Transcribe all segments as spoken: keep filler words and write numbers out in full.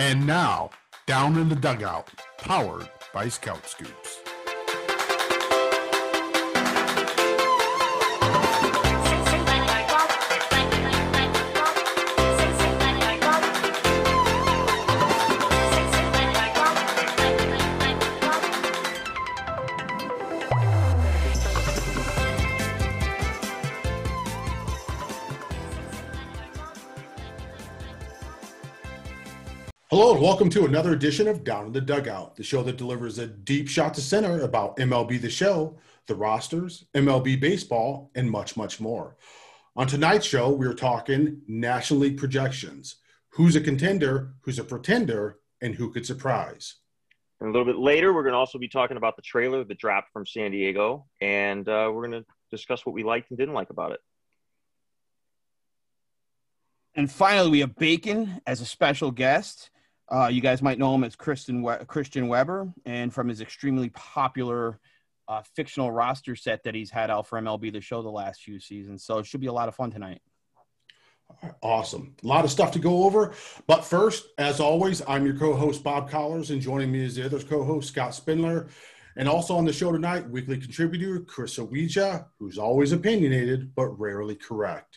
And now, Down in the Dugout, powered by Scout Scoops. Hello and welcome to another edition of Down in the Dugout, the show that delivers a deep shot to center about M L B The Show, the rosters, M L B baseball, and much, much more. On tonight's show, we're talking National League projections. Who's a contender, who's a pretender, and who could surprise? And a little bit later, we're going to also be talking about the trailer that dropped from San Diego, and uh, we're going to discuss what we liked and didn't like about it. And finally, we have Bacon as a special guest. Uh, you guys might know him as Christian we- Christian Weber, and from his extremely popular uh, fictional roster set that he's had out for M L B The Show the last few seasons. So it should be a lot of fun tonight. Awesome. A lot of stuff to go over. But first, as always, I'm your co-host, Bob Collars, and joining me is the other co-host, Scott Spindler. And also on the show tonight, weekly contributor, Chris Awija, who's always opinionated but rarely correct.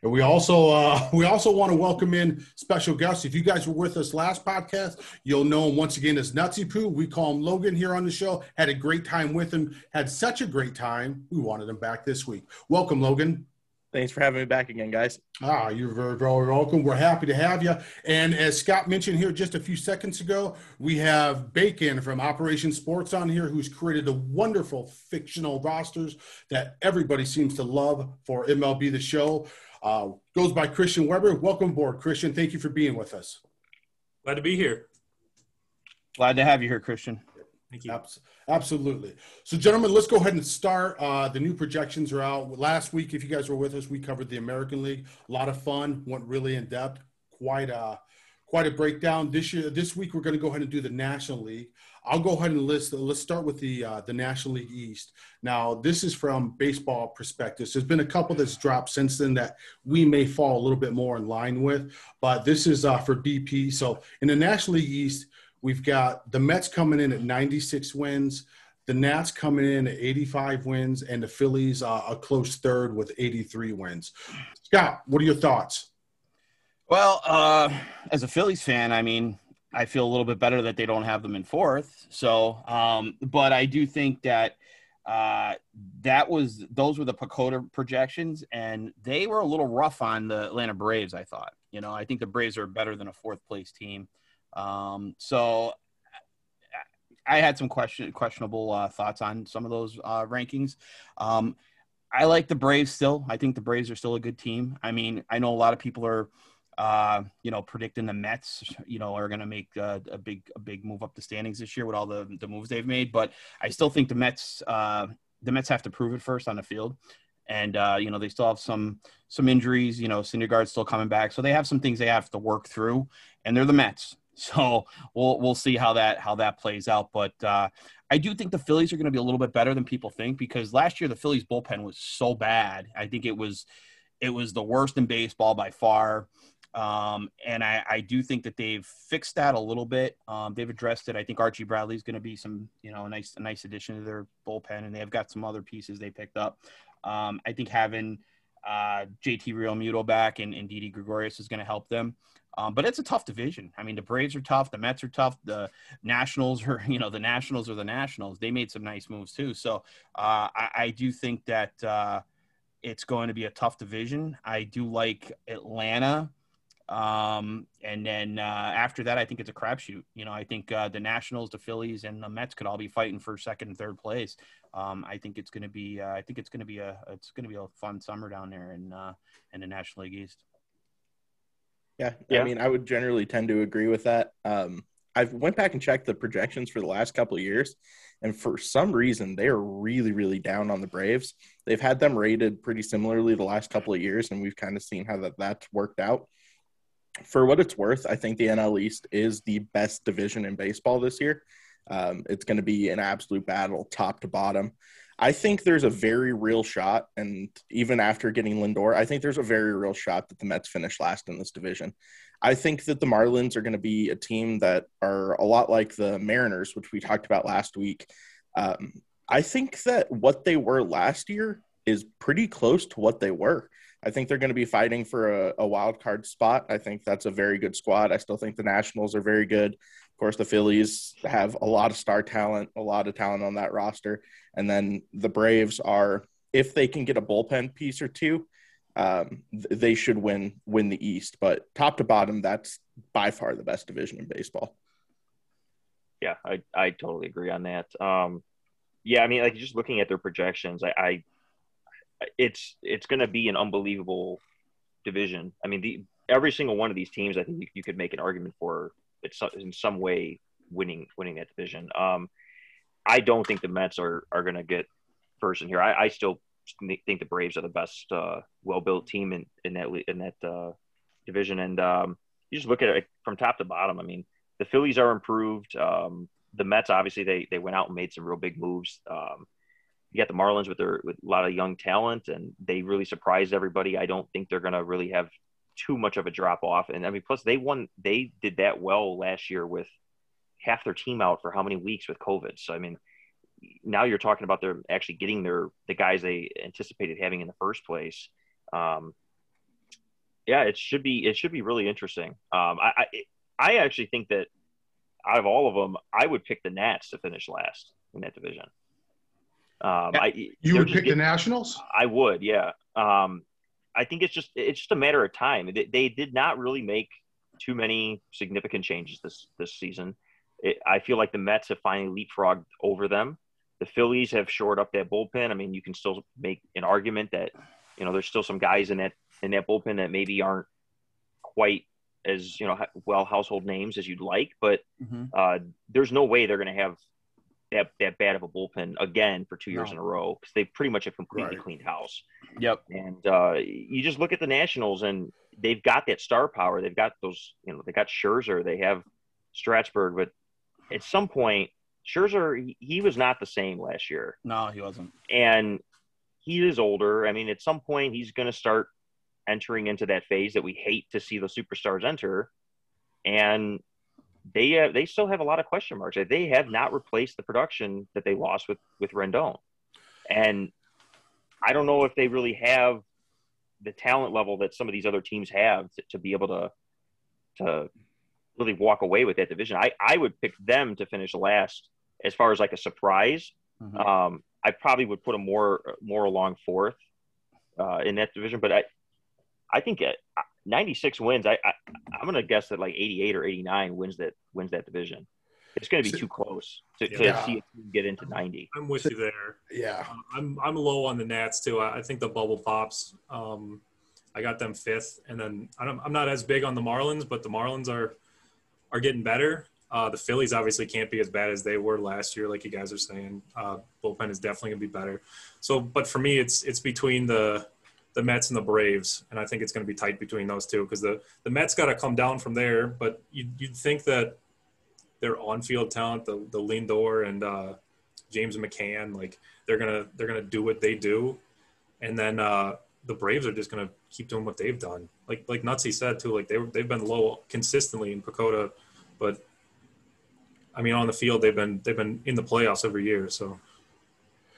And we also uh, we also want to welcome in special guests. If you guys were with us last podcast, you'll know him once again as Nutsy-Poo. We call him Logan here on the show. Had a great time with him. Had such a great time. We wanted him back this week. Welcome, Logan. Thanks for having me back again, guys. Ah, you're very, very welcome. We're happy to have you. And as Scott mentioned here just a few seconds ago, we have Bacon from Operation Sports on here, who's created the wonderful fictional rosters that everybody seems to love for M L B The Show. Uh, goes by Christian Weber. Welcome aboard, Christian. Thank you for being with us. Glad to be here. Glad to have you here, Christian. Thank you. Abs- absolutely. So, gentlemen, let's go ahead and start. Uh, the new projections are out. Last week, if you guys were with us, we covered the American League. A lot of fun. Went really in depth. Quite a quite a breakdown. This year, this week, we're going to go ahead and do the National League. I'll go ahead and list. Let's start with the uh, the National League East. Now, this is from Baseball Prospectus. There's been a couple that's dropped since then that we may fall a little bit more in line with, but this is uh, for B P. So in the National League East, we've got the Mets coming in at ninety-six wins, the Nats coming in at eighty-five wins, and the Phillies uh, a close third with eighty-three wins. Scott, what are your thoughts? Well, uh, as a Phillies fan, I mean – I feel a little bit better that they don't have them in fourth. So, um, but I do think that uh, that was, those were the PECOTA projections, and they were a little rough on the Atlanta Braves, I thought. You know, I think the Braves are better than a fourth place team. Um, so I had some question, questionable uh, thoughts on some of those uh, rankings. Um, I like the Braves still. I think the Braves are still a good team. I mean, I know a lot of people are, Uh, you know, predicting the Mets, you know, are going to make uh, a big, a big move up the standings this year with all the, the moves they've made. But I still think the Mets, uh, the Mets have to prove it first on the field. And, uh, you know, they still have some, some injuries, you know, Syndergaard's still coming back. So they have some things they have to work through, and they're the Mets. So we'll, we'll see how that, how that plays out. But uh, I do think the Phillies are going to be a little bit better than people think, because last year the Phillies bullpen was so bad. I think it was, it was the worst in baseball by far. Um, and I, I do think that they've fixed that a little bit. Um, they've addressed it. I think Archie Bradley is going to be some, you know, a nice, a nice addition to their bullpen, and they've got some other pieces they picked up. Um, I think having, uh, J T Realmuto back and, and Didi Gregorius is going to help them. Um, but it's a tough division. I mean, the Braves are tough. The Mets are tough. The Nationals are, you know, the Nationals are the Nationals. They made some nice moves too. So, uh, I, I do think that, uh, it's going to be a tough division. I do like Atlanta. Um, and then, uh, after that, I think it's a crapshoot. You know, I think, uh, the Nationals, the Phillies, and the Mets could all be fighting for second and third place. Um, I think it's going to be, uh, I think it's going to be a, it's going to be a fun summer down there in, uh, in the National League East. Yeah. yeah. I mean, I would generally tend to agree with that. Um, I've went back and checked the projections for the last couple of years, and for some reason, they are really, really down on the Braves. They've had them rated pretty similarly the last couple of years, and we've kind of seen how that that's worked out. For what it's worth, I think the N L East is the best division in baseball this year. Um, it's going to be an absolute battle, top to bottom. I think there's a very real shot, and even after getting Lindor, I think there's a very real shot that the Mets finish last in this division. I think that the Marlins are going to be a team that are a lot like the Mariners, which we talked about last week. Um, I think that what they were last year is pretty close to what they were. I think they're going to be fighting for a, a wild card spot. I think that's a very good squad. I still think the Nationals are very good. Of course, the Phillies have a lot of star talent, a lot of talent on that roster. And then the Braves are, if they can get a bullpen piece or two, um, they should win, win the East. But top to bottom, that's by far the best division in baseball. Yeah, I, I totally agree on that. Um, yeah, I mean, like just looking at their projections, I, I it's it's going to be an unbelievable division. I mean, the, every single one of these teams, I think you, you could make an argument for it's in some way winning winning that division. Um, I don't think the Mets are are going to get first in here. I, I still think the Braves are the best uh, well-built team in, in that in that uh, division. And um, you just look at it from top to bottom. I mean, the Phillies are improved. Um, the Mets, obviously, they they went out and made some real big moves. Um, you got the Marlins with their with a lot of young talent, and they really surprised everybody. I don't think they're going to really have too much of a drop off. And I mean, plus they won, they did that well last year with half their team out for how many weeks with COVID. So, I mean, now you're talking about them actually getting their, the guys they anticipated having in the first place. Um, yeah, it should be, it should be really interesting. Um, I, I, I actually think that out of all of them, I would pick the Nats to finish last in that division. Um, I, you would pick getting, the Nationals? I would, yeah. Um, I think it's just it's just a matter of time. They, they did not really make too many significant changes this this season. It, I feel like the Mets have finally leapfrogged over them. The Phillies have shored up that bullpen. I mean, you can still make an argument that you know there's still some guys in that in that bullpen that maybe aren't quite as you know well household names as you'd like, but mm-hmm. uh, there's no way they're going to have that that bad of a bullpen again for two years no. in a row because they pretty much have completely right. cleaned house. Yep. And uh, you just look at the Nationals and they've got that star power. They've got those, you know, they got Scherzer, they have Strasburg, but at some point Scherzer, he, he was not the same last year. No, he wasn't. And he is older. I mean, at some point he's going to start entering into that phase that we hate to see the superstars enter. And They uh, they still have a lot of question marks. They have not replaced the production that they lost with, with Rendon. And I don't know if they really have the talent level that some of these other teams have to, to be able to to really walk away with that division. I, I would pick them to finish last as far as like a surprise. Mm-hmm. Um, I probably would put them more, more along fourth uh, in that division. But I, I think – ninety-six wins. I, I I'm gonna guess that like eighty-eight or eighty-nine wins that wins that division. It's gonna be too close to, yeah. to see if you can get into ninety. I'm with you there. Yeah, um, I'm I'm low on the Nats too. I, I think the bubble pops. Um, I got them fifth, and then I don't, I'm not as big on the Marlins, but the Marlins are are getting better. Uh, the Phillies obviously can't be as bad as they were last year, like you guys are saying. Uh, bullpen is definitely gonna be better. So, but for me, it's it's between the the Mets and the Braves. And I think it's going to be tight between those two because the, the Mets got to come down from there, but you'd, you'd think that their on-field talent, the, the Lindor and uh, James McCann, like they're going to, they're going to do what they do. And then uh, the Braves are just going to keep doing what they've done. Like, like Nutsy said too, like they they've been low consistently in PECOTA, but I mean, on the field, they've been, they've been in the playoffs every year. So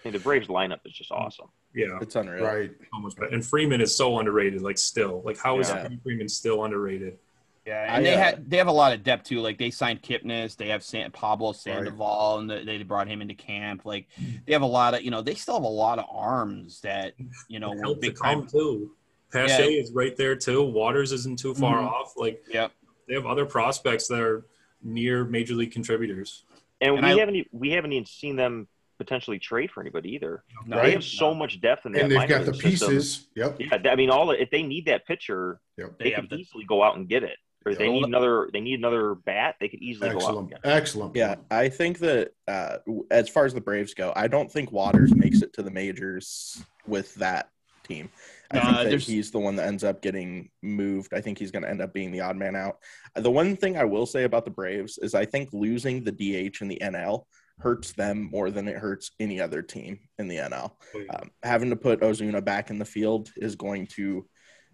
I mean, the Braves lineup is just awesome. Yeah, it's unreal. Right, almost. And Freeman is so underrated. Like, still, like, how is yeah. Freeman still underrated? Yeah, and I, they uh, had they have a lot of depth too. Like, they signed Kipnis, they have San, Pablo Sandoval, right. and the, they brought him into camp. Like, they have a lot of you know, they still have a lot of arms that you know will big time too. Pache yeah. is right there too. Waters isn't too far mm-hmm. off. Like, yeah, they have other prospects that are near major league contributors. And, and we I, haven't we haven't even seen them potentially trade for anybody either. No, they right? have so much depth in that and they've got the system. Pieces. Yep. Yeah, I mean, all if they need that pitcher, yep. they, they could the... easily go out and get it. Or if yep. they need another, they need another bat. They could easily Excellent. go out and get it. Excellent. Yeah, I think that uh, as far as the Braves go, I don't think Waters makes it to the majors with that team. I uh, think that he's the one that ends up getting moved. I think he's going to end up being the odd man out. The one thing I will say about the Braves is I think losing the D H and the N L hurts them more than it hurts any other team in the N L. Um, having to put Ozuna back in the field is going to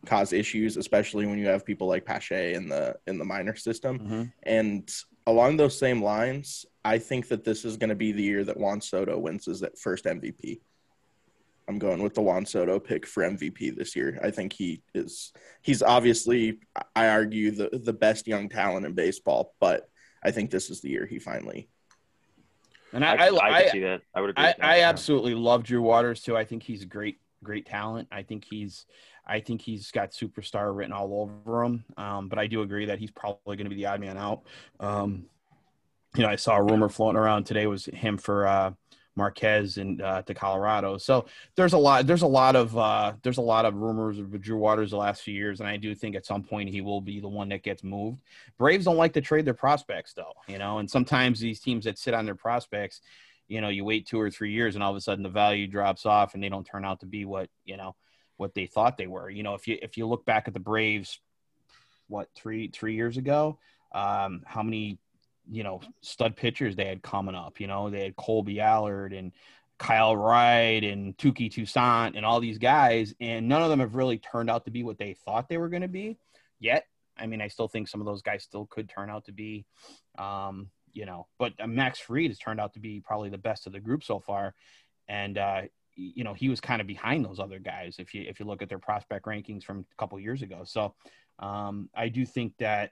cause issues, especially when you have people like Pache in the in the minor system. Mm-hmm. And along those same lines, I think that this is going to be the year that Juan Soto wins his first M V P. I'm going with the Juan Soto pick for M V P this year. I think he is – he's obviously, I argue, the, the best young talent in baseball, but I think this is the year he finally – And I, I, I, I, I see that. I would agree. I, with that. I absolutely love Drew Waters too. I think he's a great, great talent. I think he's, I think he's got superstar written all over him. Um, but I do agree that he's probably going to be the odd man out. Um, you know, I saw a rumor floating around today was him for uh, Marquez and uh, to Colorado. So there's a lot, there's a lot of, uh, there's a lot of rumors of Drew Waters the last few years, and I do think at some point he will be the one that gets moved. Braves don't like to trade their prospects, though, you know, and sometimes these teams that sit on their prospects, you know, you wait two or three years, and all of a sudden the value drops off, and they don't turn out to be what you know what they thought they were. You know, if you if you look back at the Braves, what three three years ago, um, how many? you know, stud pitchers they had coming up, you know, they had Colby Allard and Kyle Wright and Tuki Toussaint and all these guys. And none of them have really turned out to be what they thought they were going to be yet. I mean, I still think some of those guys still could turn out to be, um, you know, but Max Fried has turned out to be probably the best of the group so far. And, uh, you know, he was kind of behind those other guys. If you, if you look at their prospect rankings from a couple years ago. So um, I do think that,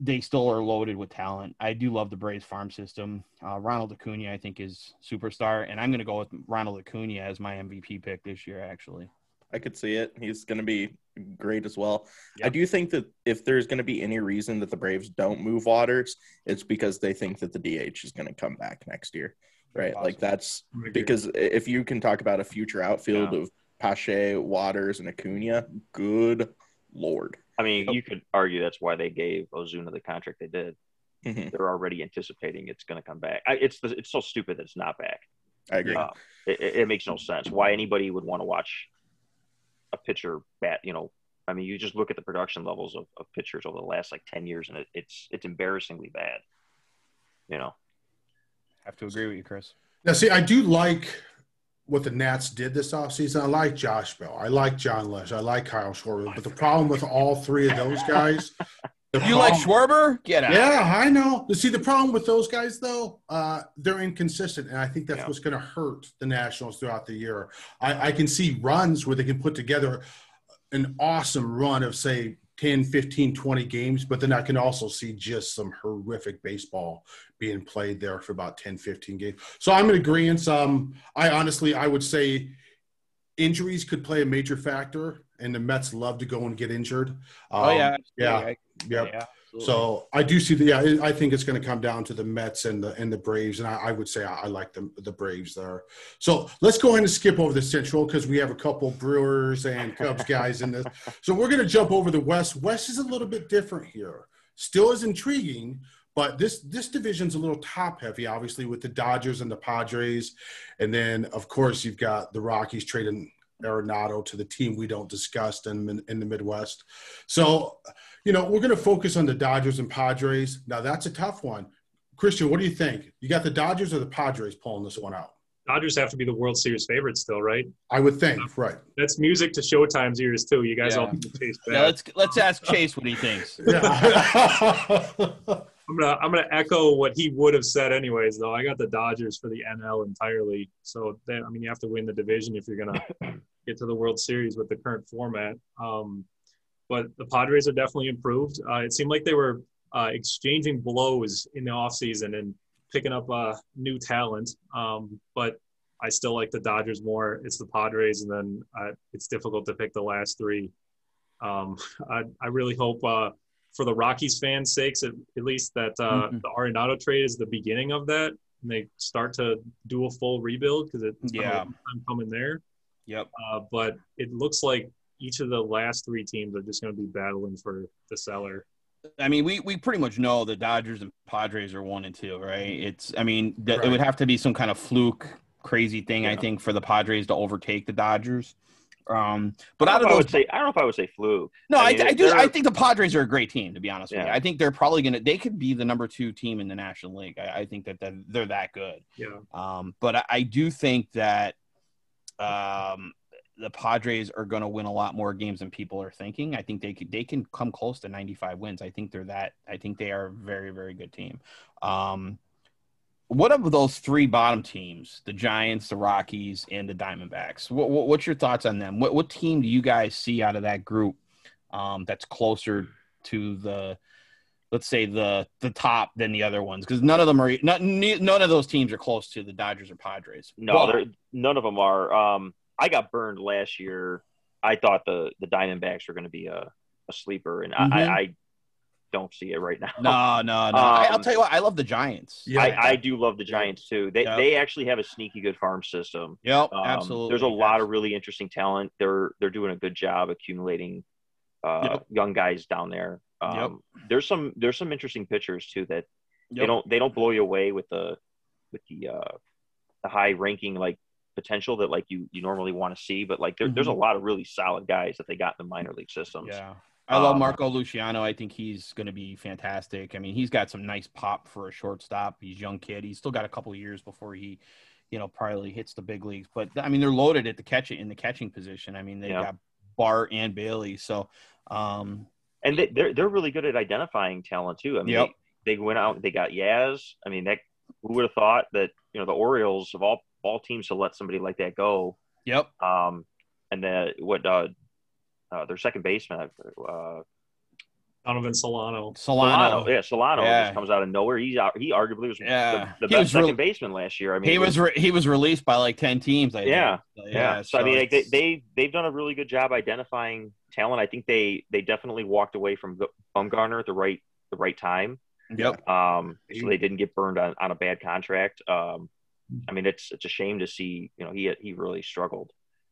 they still are loaded with talent. I do love the Braves farm system. Uh, Ronald Acuna, I think, is superstar, and I'm going to go with Ronald Acuna as my M V P pick this year, actually. I could see it. He's going to be great as well. Yep. I do think that if there's going to be any reason that the Braves don't move Waters, it's because they think that the D H is going to come back next year, right? Awesome. Like that's – because if you can talk about a future outfield yeah. of Pache, Waters, and Acuna, good Lord. I mean, you could argue that's why they gave Ozuna the contract they did. Mm-hmm. They're already anticipating it's going to come back. I, it's it's so stupid that it's not back. I agree. Uh, it, it makes no sense. Why anybody would want to watch a pitcher bat, you know, I mean, you just look at the production levels of, of pitchers over the last, like, ten years, and it, it's it's embarrassingly bad, you know. I have to agree with you, Chris. Now, see, I do like – what the Nats did this offseason. I like Josh Bell. I like John Lesh. I like Kyle Schwarber. But the problem with all three of those guys. You problem, like Schwarber? Get out. Yeah, I know. See, the problem with those guys, though, uh, they're inconsistent, and I think that's yeah. what's going to hurt the Nationals throughout the year. I, I can see runs where they can put together an awesome run of, say, ten, fifteen, twenty games, but then I can also see just some horrific baseball being played there for about ten, fifteen games. So I'm in agreement. Um, I honestly, I would say injuries could play a major factor, and the Mets love to go and get injured. Um, oh, yeah. Yeah. yeah. Yep. yeah so I do see the, yeah, I think it's going to come down to the Mets and the and the Braves, and I, I would say I, I like the, the Braves there. So let's go ahead and skip over the Central because we have a couple Brewers and Cubs guys in this. So we're going to jump over the West. West is a little bit different here. Still is intriguing, but this this division's a little top-heavy, obviously, with the Dodgers and the Padres. And then, of course, you've got the Rockies trading Arenado to the team we don't discuss in, in the Midwest. So, you know, we're going to focus on the Dodgers and Padres. Now, that's a tough one. Christian, what do you think? You got the Dodgers or the Padres pulling this one out? Dodgers have to be the World Series favorites still, right? I would think, uh, right. That's music to Showtime's ears, too. You guys yeah. all have to Chase Bass. Yeah, let's, let's ask Chase what he thinks. Yeah. I'm gonna I'm gonna echo what he would have said anyways though. I got the Dodgers for the N L entirely. So that, I mean, you have to win the division if you're gonna get to the World Series with the current format. Um, but the Padres are definitely improved. Uh, it seemed like they were uh, exchanging blows in the offseason and picking up uh, new talent. Um, but I still like the Dodgers more. It's the Padres, and then uh, it's difficult to pick the last three. Um, I I really hope. Uh, For the Rockies fans' sakes, at, at least that uh, mm-hmm. the Arenado trade is the beginning of that, and they start to do a full rebuild because it's yeah. I'm coming there. Yep. Uh, but it looks like each of the last three teams are just going to be battling for the cellar. I mean, we we pretty much know the Dodgers and Padres are one and two, right? It's I mean, th- right. it would have to be some kind of fluke, crazy thing, yeah. I think, for the Padres to overtake the Dodgers. Um, but I don't know. I would say I don't know if I would say fluke. No, I, mean, I, I do. I think the Padres are a great team, to be honest yeah. with you. I think they're probably gonna. They could be the number two team in the National League. I, I think that they're, they're that good. Yeah. Um, but I, I do think that um, the Padres are going to win a lot more games than people are thinking. I think they could, they can come close to ninety-five wins. I think they're that. I think they are a very very good team. Um, What of those three bottom teams, the Giants, the Rockies, and the Diamondbacks? What, what, what's your thoughts on them? What, what team do you guys see out of that group um, that's closer to the, let's say, the the top than the other ones? Because none of them are not, none of those teams are close to the Dodgers or Padres. No, well, none of them are. Um, I got burned last year. I thought the, the Diamondbacks were going to be a, a sleeper, and mm-hmm. I, I – don't see it right now. No, no, no. Um, I, I'll tell you what, I love the Giants. Yeah. I, I do love the Giants too. They yep. they actually have a sneaky good farm system. Yep, um, absolutely. There's a lot absolutely. of really interesting talent. They're they're doing a good job accumulating uh, yep. young guys down there. Um, yep. There's some there's some interesting pitchers too that yep. they don't they don't blow you away with the with the uh, the high ranking like potential that like you you normally want to see, but like there, mm-hmm. there's a lot of really solid guys that they got in the minor league systems. Yeah. I love Marco Luciano. I think he's going to be fantastic. I mean, he's got some nice pop for a shortstop. He's a young kid. He's still got a couple of years before he, you know, probably hits the big leagues. But, I mean, they're loaded at the catch in the catching position. I mean, they've yeah. got Barr and Bailey. So, um, and they, they're they're really good at identifying talent too. I mean, yep. they, they went out and they got Yaz. I mean, that who would have thought that you know the Orioles of all all teams to let somebody like that go? Yep. Um, and the what. Uh, Uh, their second baseman, uh, Donovan Solano. Solano. Solano, yeah, Solano yeah. just comes out of nowhere. He's out. He arguably was yeah. the, the best was second re- baseman last year. I mean, he was re- he was released by like ten teams. I yeah, think. yeah, yeah. So, so I mean, like, they they they've done a really good job identifying talent. I think they they definitely walked away from Bumgarner at the right the right time. Yep. Um, so they didn't get burned on, on a bad contract. Um, I mean, it's it's a shame to see. You know, he he really struggled.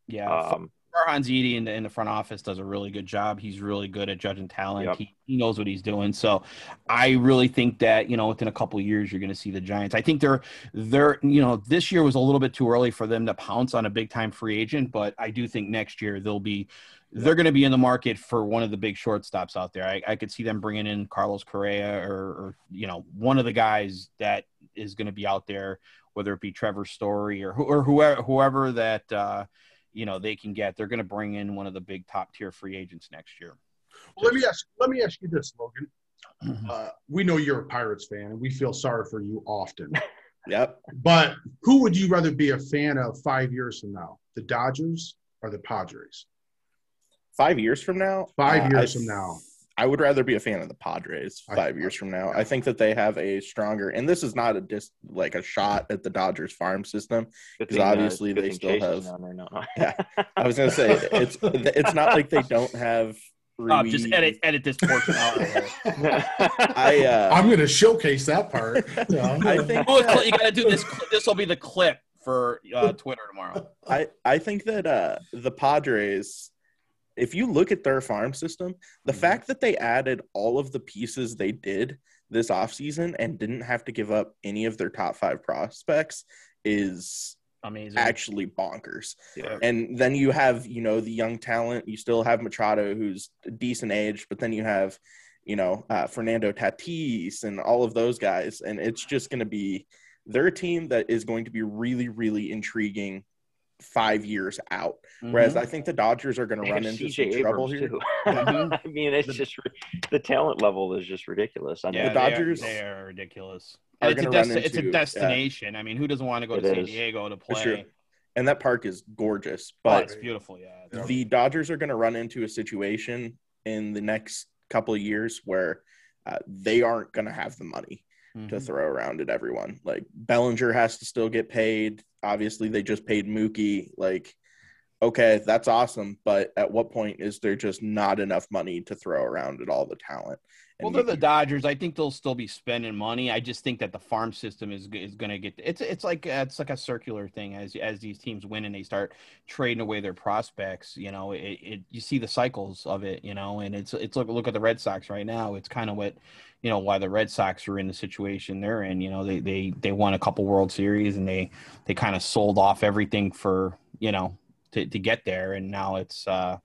Yeah. Um, Farhan Zaidi in the, in the front office does a really good job. He's really good at judging talent. Yep. He, he knows what he's doing. So I really think that, you know, within a couple of years, you're going to see the Giants. I think they're, they're, you know, this year was a little bit too early for them to pounce on a big time free agent, but I do think next year they'll be, they're going to be in the market for one of the big shortstops out there. I, I could see them bringing in Carlos Correa or, or, you know, one of the guys that is going to be out there, whether it be Trevor Story or, or whoever, whoever that, uh, you know, they can get, they're going to bring in one of the big top tier free agents next year. Well, let me ask, let me ask you this, Logan. Mm-hmm. Uh, we know you're a Pirates fan and we feel sorry for you often. Yep. But who would you rather be a fan of five years from now, the Dodgers or the Padres? Five years from now? Five uh, years I, from now. I would rather be a fan of the Padres five I, years from now. I think that they have a stronger, and this is not a dis, like a shot at the Dodgers farm system, because obviously they still have. Yeah, I was gonna say it's it's not like they don't have. Uh, just edit edit this portion out. I uh, I'm gonna showcase that part. Yeah. I think that, you gotta do this. This will be the clip for uh, Twitter tomorrow. I I think that uh, the Padres. If you look at their farm system, the mm-hmm. fact that they added all of the pieces they did this offseason and didn't have to give up any of their top five prospects is amazing. Actually bonkers. Yeah. And then you have, you know, the young talent. You still have Machado, who's a decent age, but then you have, you know, uh, Fernando Tatis and all of those guys. And it's just going to be – they're a team that is going to be really, really intriguing five years out, whereas mm-hmm. I think the Dodgers are going to run into C J some trouble Abrams here. I mean, it's just the talent level is just ridiculous. I mean, yeah, the Dodgers they are, they are ridiculous. Are it's, a des- into, it's a destination. Yeah. I mean, who doesn't want to go it to San is. Diego to play? Sure. And that park is gorgeous, but oh, it's beautiful. Yeah, the Dodgers are going to run into a situation in the next couple of years where uh, they aren't going to have the money mm-hmm. to throw around at everyone. Like Bellinger has to still get paid. Obviously, they just paid Mookie. Like, okay, that's awesome, but at what point is there just not enough money to throw around at all the talent? And well, they're the Dodgers. I think they'll still be spending money. I just think that the farm system is is going to get it's it's like it's like a circular thing. As as these teams win and they start trading away their prospects, you know, it, it you see the cycles of it, you know, and it's it's look look at the Red Sox right now. It's kind of what. You know, why the Red Sox are in the situation they're in. You know, they they, they won a couple World Series and they, they kind of sold off everything for, you know, to, to get there. And now it's, uh,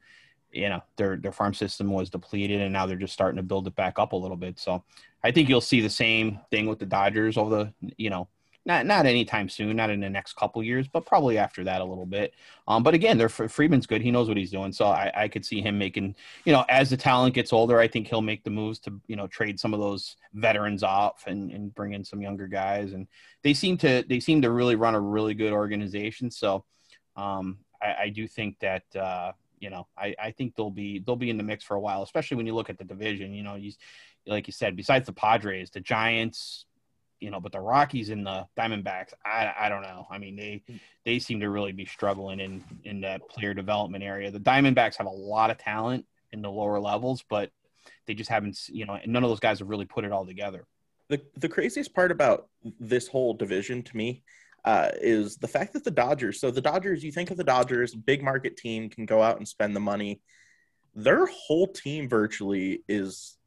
you know, their, their farm system was depleted, and now they're just starting to build it back up a little bit. So I think you'll see the same thing with the Dodgers over the, you know, not, not anytime soon, not in the next couple years, but probably after that a little bit. Um, but again, they're, Friedman's good. He knows what he's doing. So I, I could see him making, you know, as the talent gets older, I think he'll make the moves to, you know, trade some of those veterans off and, and bring in some younger guys. And they seem to, they seem to really run a really good organization. So um, I, I do think that, uh, you know, I, I think they'll be, they'll be in the mix for a while, especially when you look at the division. You know, you, like you said, besides the Padres, the Giants, you know, but the Rockies and the Diamondbacks, I, I don't know. I mean, they, they seem to really be struggling in, in that player development area. The Diamondbacks have a lot of talent in the lower levels, but they just haven't, you know, none of those guys have really put it all together. The, the craziest part about this whole division to me Uh, is the fact that the Dodgers, so the Dodgers, you think of the Dodgers, big market team, can go out and spend the money. Their whole team virtually is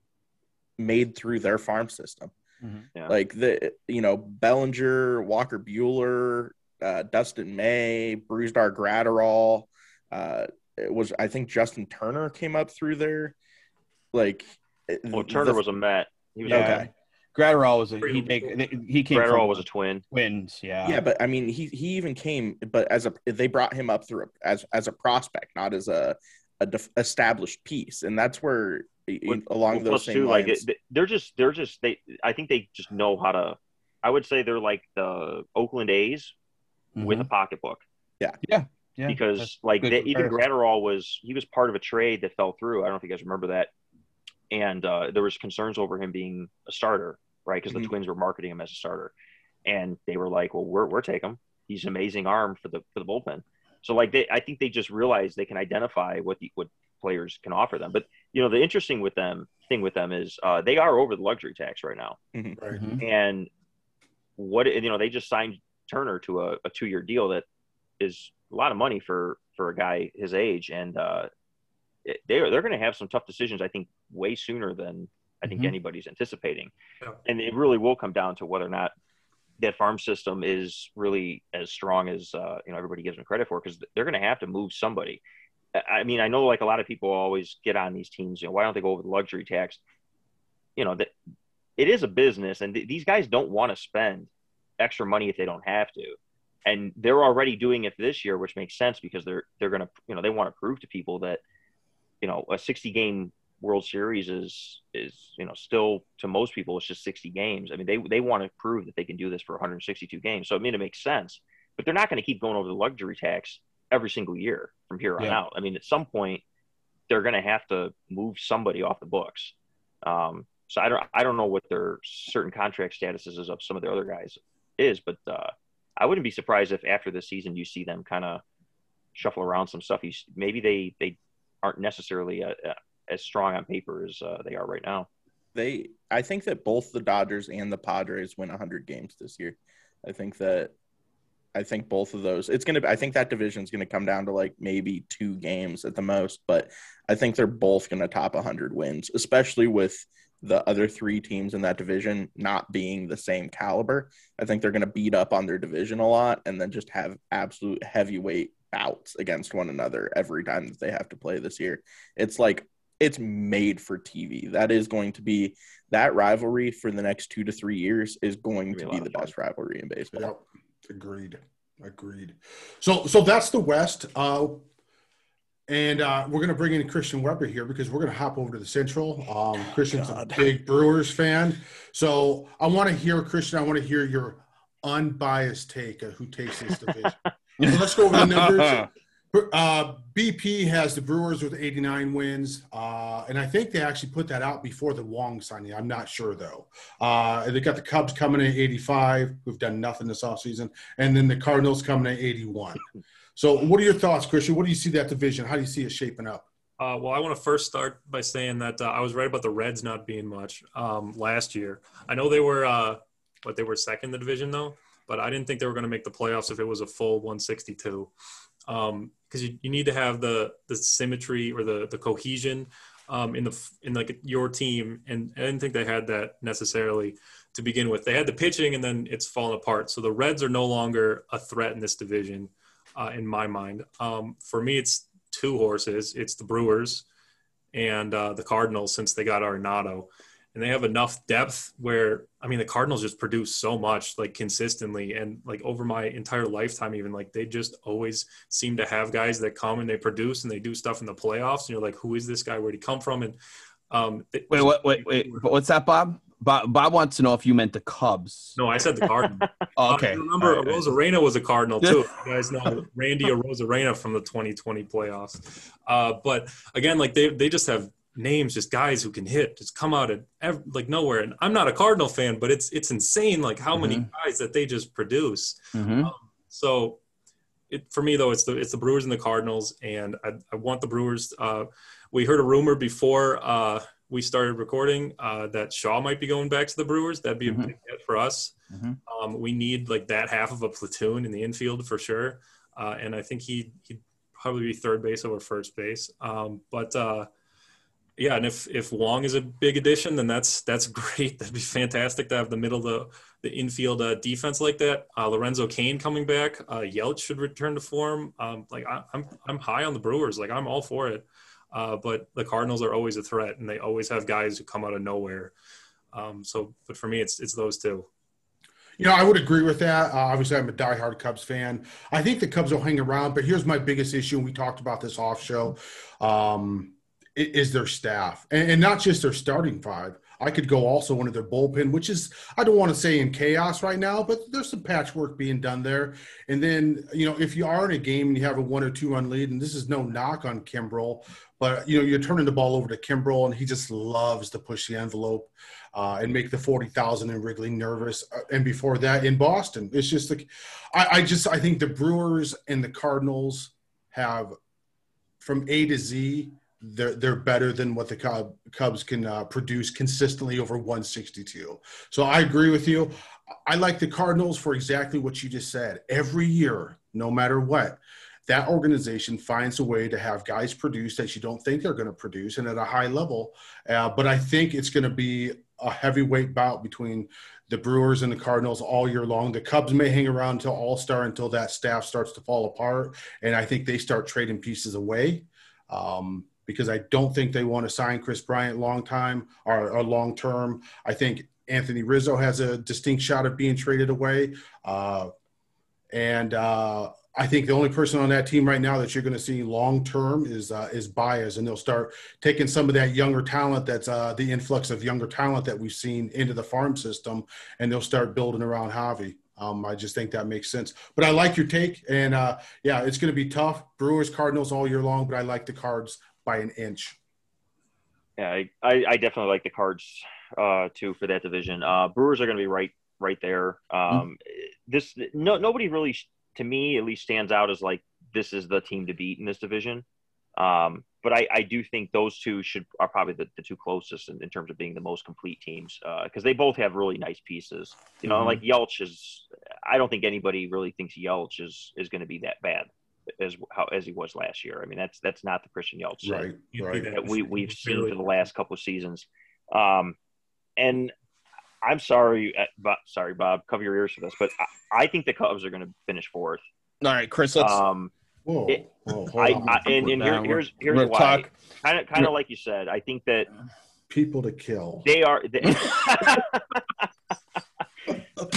made through their farm system. Mm-hmm. Yeah. Like, the, you know, Bellinger, Walker Buehler, uh, Dustin May, Bruzdar Gratterall. Uh, it was, I think Justin Turner came up through there. Like, well, Turner the, was a Met. He was yeah. okay. Gratterall was a he. Make, he came. Gratterall was a twin. Twins, yeah. Yeah, but I mean, he he even came, but as a they brought him up through as as a prospect, not as a, a def, established piece, and that's where with, along with those same two, lines. Like it, they're just they're just they. I think they just know how to. I would say they're like the Oakland A's mm-hmm. with a pocketbook. Yeah, yeah, yeah. Because that's like they, even Gratterall was he was part of a trade that fell through. I don't know if you guys remember that, and uh, there was concerns over him being a starter. Right, because mm-hmm. the Twins were marketing him as a starter, and they were like, "Well, we're we're take him. He's an amazing arm for the for the bullpen." So, like, they, I think they just realized they can identify what the, what players can offer them. But you know, the interesting with them thing with them is uh, they are over the luxury tax right now, mm-hmm. Right? Mm-hmm. And what you know, they just signed Turner to a, a two year deal that is a lot of money for for a guy his age, and uh, they they're, they're going to have some tough decisions, I think, way sooner than. I think mm-hmm. anybody's anticipating. Yeah. And it really will come down to whether or not that farm system is really as strong as, uh, you know, everybody gives them credit for, because they're going to have to move somebody. I mean, I know like a lot of people always get on these teams, you know, why don't they go over the luxury tax? You know, that it is a business, and th- these guys don't want to spend extra money if they don't have to. And they're already doing it this year, which makes sense because they're, they're going to, you know, they want to prove to people that, you know, a sixty game World Series is is you know still to most people it's just sixty games. I mean they they want to prove that they can do this for one hundred sixty-two games. So I mean it makes sense, but they're not going to keep going over the luxury tax every single year from here on yeah. out. I mean at some point they're going to have to move somebody off the books. Um, so I don't I don't know what their certain contract statuses is of some of the other guys is, but uh, I wouldn't be surprised if after this season you see them kind of shuffle around some stuff. You maybe they they aren't necessarily a, a as strong on paper as uh, they are right now. They, I think that both the Dodgers and the Padres win one hundred games this year. I think that, I think both of those, it's going to, I think that division is going to come down to like maybe two games at the most, but I think they're both going to top one hundred wins, especially with the other three teams in that division not being the same caliber. I think they're going to beat up on their division a lot and then just have absolute heavyweight bouts against one another every time that they have to play this year. It's like, it's made for T V. That is going to be that rivalry for the next two to three years is going to be the best rivalry in baseball. Yep. Agreed. Agreed. So, so that's the West. Uh, and uh, we're going to bring in Christian Weber here because we're going to hop over to the Central. Um, Christian's God. a big Brewers fan. So I want to hear Christian. I want to hear your unbiased take of who takes this division. So let's go over the numbers. Uh, B P has the Brewers with eighty-nine wins, uh, and I think they actually put that out before the Wong signing. I'm not sure, though. Uh, they got the Cubs coming in at eighty-five, who've done nothing this offseason, and then the Cardinals coming in at eighty-one. So what are your thoughts, Christian? What do you see that division? How do you see it shaping up? Uh, well, I want to first start by saying that uh, I was right about the Reds not being much um, last year. I know they were uh, – what, they were second in the division, though, but I didn't think they were going to make the playoffs if it was a full one sixty-two. Um, because you, you need to have the, the symmetry or the, the cohesion um, in the in like your team, and I didn't think they had that necessarily to begin with. They had the pitching, and then it's fallen apart. So the Reds are no longer a threat in this division. uh, in my mind. Um, for me, it's two horses. It's the Brewers and uh, the Cardinals, since they got Arenado. And they have enough depth where, I mean, the Cardinals just produce so much, like, consistently. And, like, over my entire lifetime even, like, they just always seem to have guys that come and they produce and they do stuff in the playoffs. And you're like, who is this guy? Where'd he come from? And um, they, Wait, what, wait, wait. What's that, Bob? Bob? Bob wants to know if you meant the Cubs. No, I said the Cardinals. Oh, okay. I remember right, Arozarena right. was a Cardinal, too. You guys know Randy Arozarena from the twenty twenty playoffs. Uh, but, again, like, they they just have – names, just guys who can hit, just come out of every, like, nowhere. And I'm not a Cardinal fan, but it's it's insane, like, how mm-hmm. many guys that they just produce. Mm-hmm. Um, so, it, for me though, it's the it's the Brewers and the Cardinals, and I, I want the Brewers. Uh, we heard a rumor before uh, we started recording uh, that Shaw might be going back to the Brewers. That'd be mm-hmm. a big hit for us. Mm-hmm. Um, we need like that half of a platoon in the infield for sure, uh, and I think he he'd probably be third base over first base, um, but. Uh, Yeah, and if, if Wong is a big addition, then that's that's great. That'd be fantastic to have the middle of the, the infield uh, defense like that. Uh, Lorenzo Cain coming back. Uh, Yelich should return to form. Um, like I, I'm I'm high on the Brewers. Like I'm all for it. Uh, but the Cardinals are always a threat, and they always have guys who come out of nowhere. Um, so, but for me, it's it's those two. You know, I would agree with that. Uh, obviously, I'm a diehard Cubs fan. I think the Cubs will hang around. But here's my biggest issue, and we talked about this off show. Um, is their staff, and not just their starting five. I could go also into their bullpen, which is, I don't want to say in chaos right now, but there's some patchwork being done there. And then, you know, if you are in a game and you have a one or two run lead, and this is no knock on Kimbrel, but, you know, you're turning the ball over to Kimbrel, and he just loves to push the envelope uh, and make the forty thousand in Wrigley nervous. And before that in Boston, it's just like, I, I just, I think the Brewers and the Cardinals have from A to Z, They're, they're better than what the Cubs can uh, produce consistently over one sixty-two. So I agree with you. I like the Cardinals for exactly what you just said. Every year, no matter what, that organization finds a way to have guys produce that you don't think they're going to produce and at a high level. Uh, but I think it's going to be a heavyweight bout between the Brewers and the Cardinals all year long. The Cubs may hang around until All-Star, until that staff starts to fall apart. And I think they start trading pieces away. Um, because I don't think they want to sign Chris Bryant long time or, or long term. I think Anthony Rizzo has a distinct shot of being traded away. Uh, and uh, I think the only person on that team right now that you're going to see long term is uh, is Baez, and they'll start taking some of that younger talent that's uh, the influx of younger talent that we've seen into the farm system, and they'll start building around Javi. Um, I just think that makes sense. But I like your take, and uh, yeah, it's going to be tough. Brewers, Cardinals all year long, but I like the Cards by an inch. Yeah, I, I, I definitely like the Cards uh, too for that division. Uh, Brewers are going to be right, right there. Um, mm-hmm. This no nobody really, to me at least, stands out as like this is the team to beat in this division. Um, but I, I do think those two should are probably the, the two closest in, in terms of being the most complete teams because uh, they both have really nice pieces. You know, mm-hmm. like Yelich is. I don't think anybody really thinks Yelich is is going to be that bad as how as he was last year. I mean, that's that's not the Christian Yelich right, right. that we we've seen really. for the last couple of seasons. Um, and I'm sorry, but sorry, Bob, cover your ears for this, but I, I think the Cubs are going to finish fourth. All right, Chris. Let's, um, whoa, it, whoa, hold I, on. I, and and here, here's here's We're why. Kind of kind of like you said, I think that people to kill. They are. They,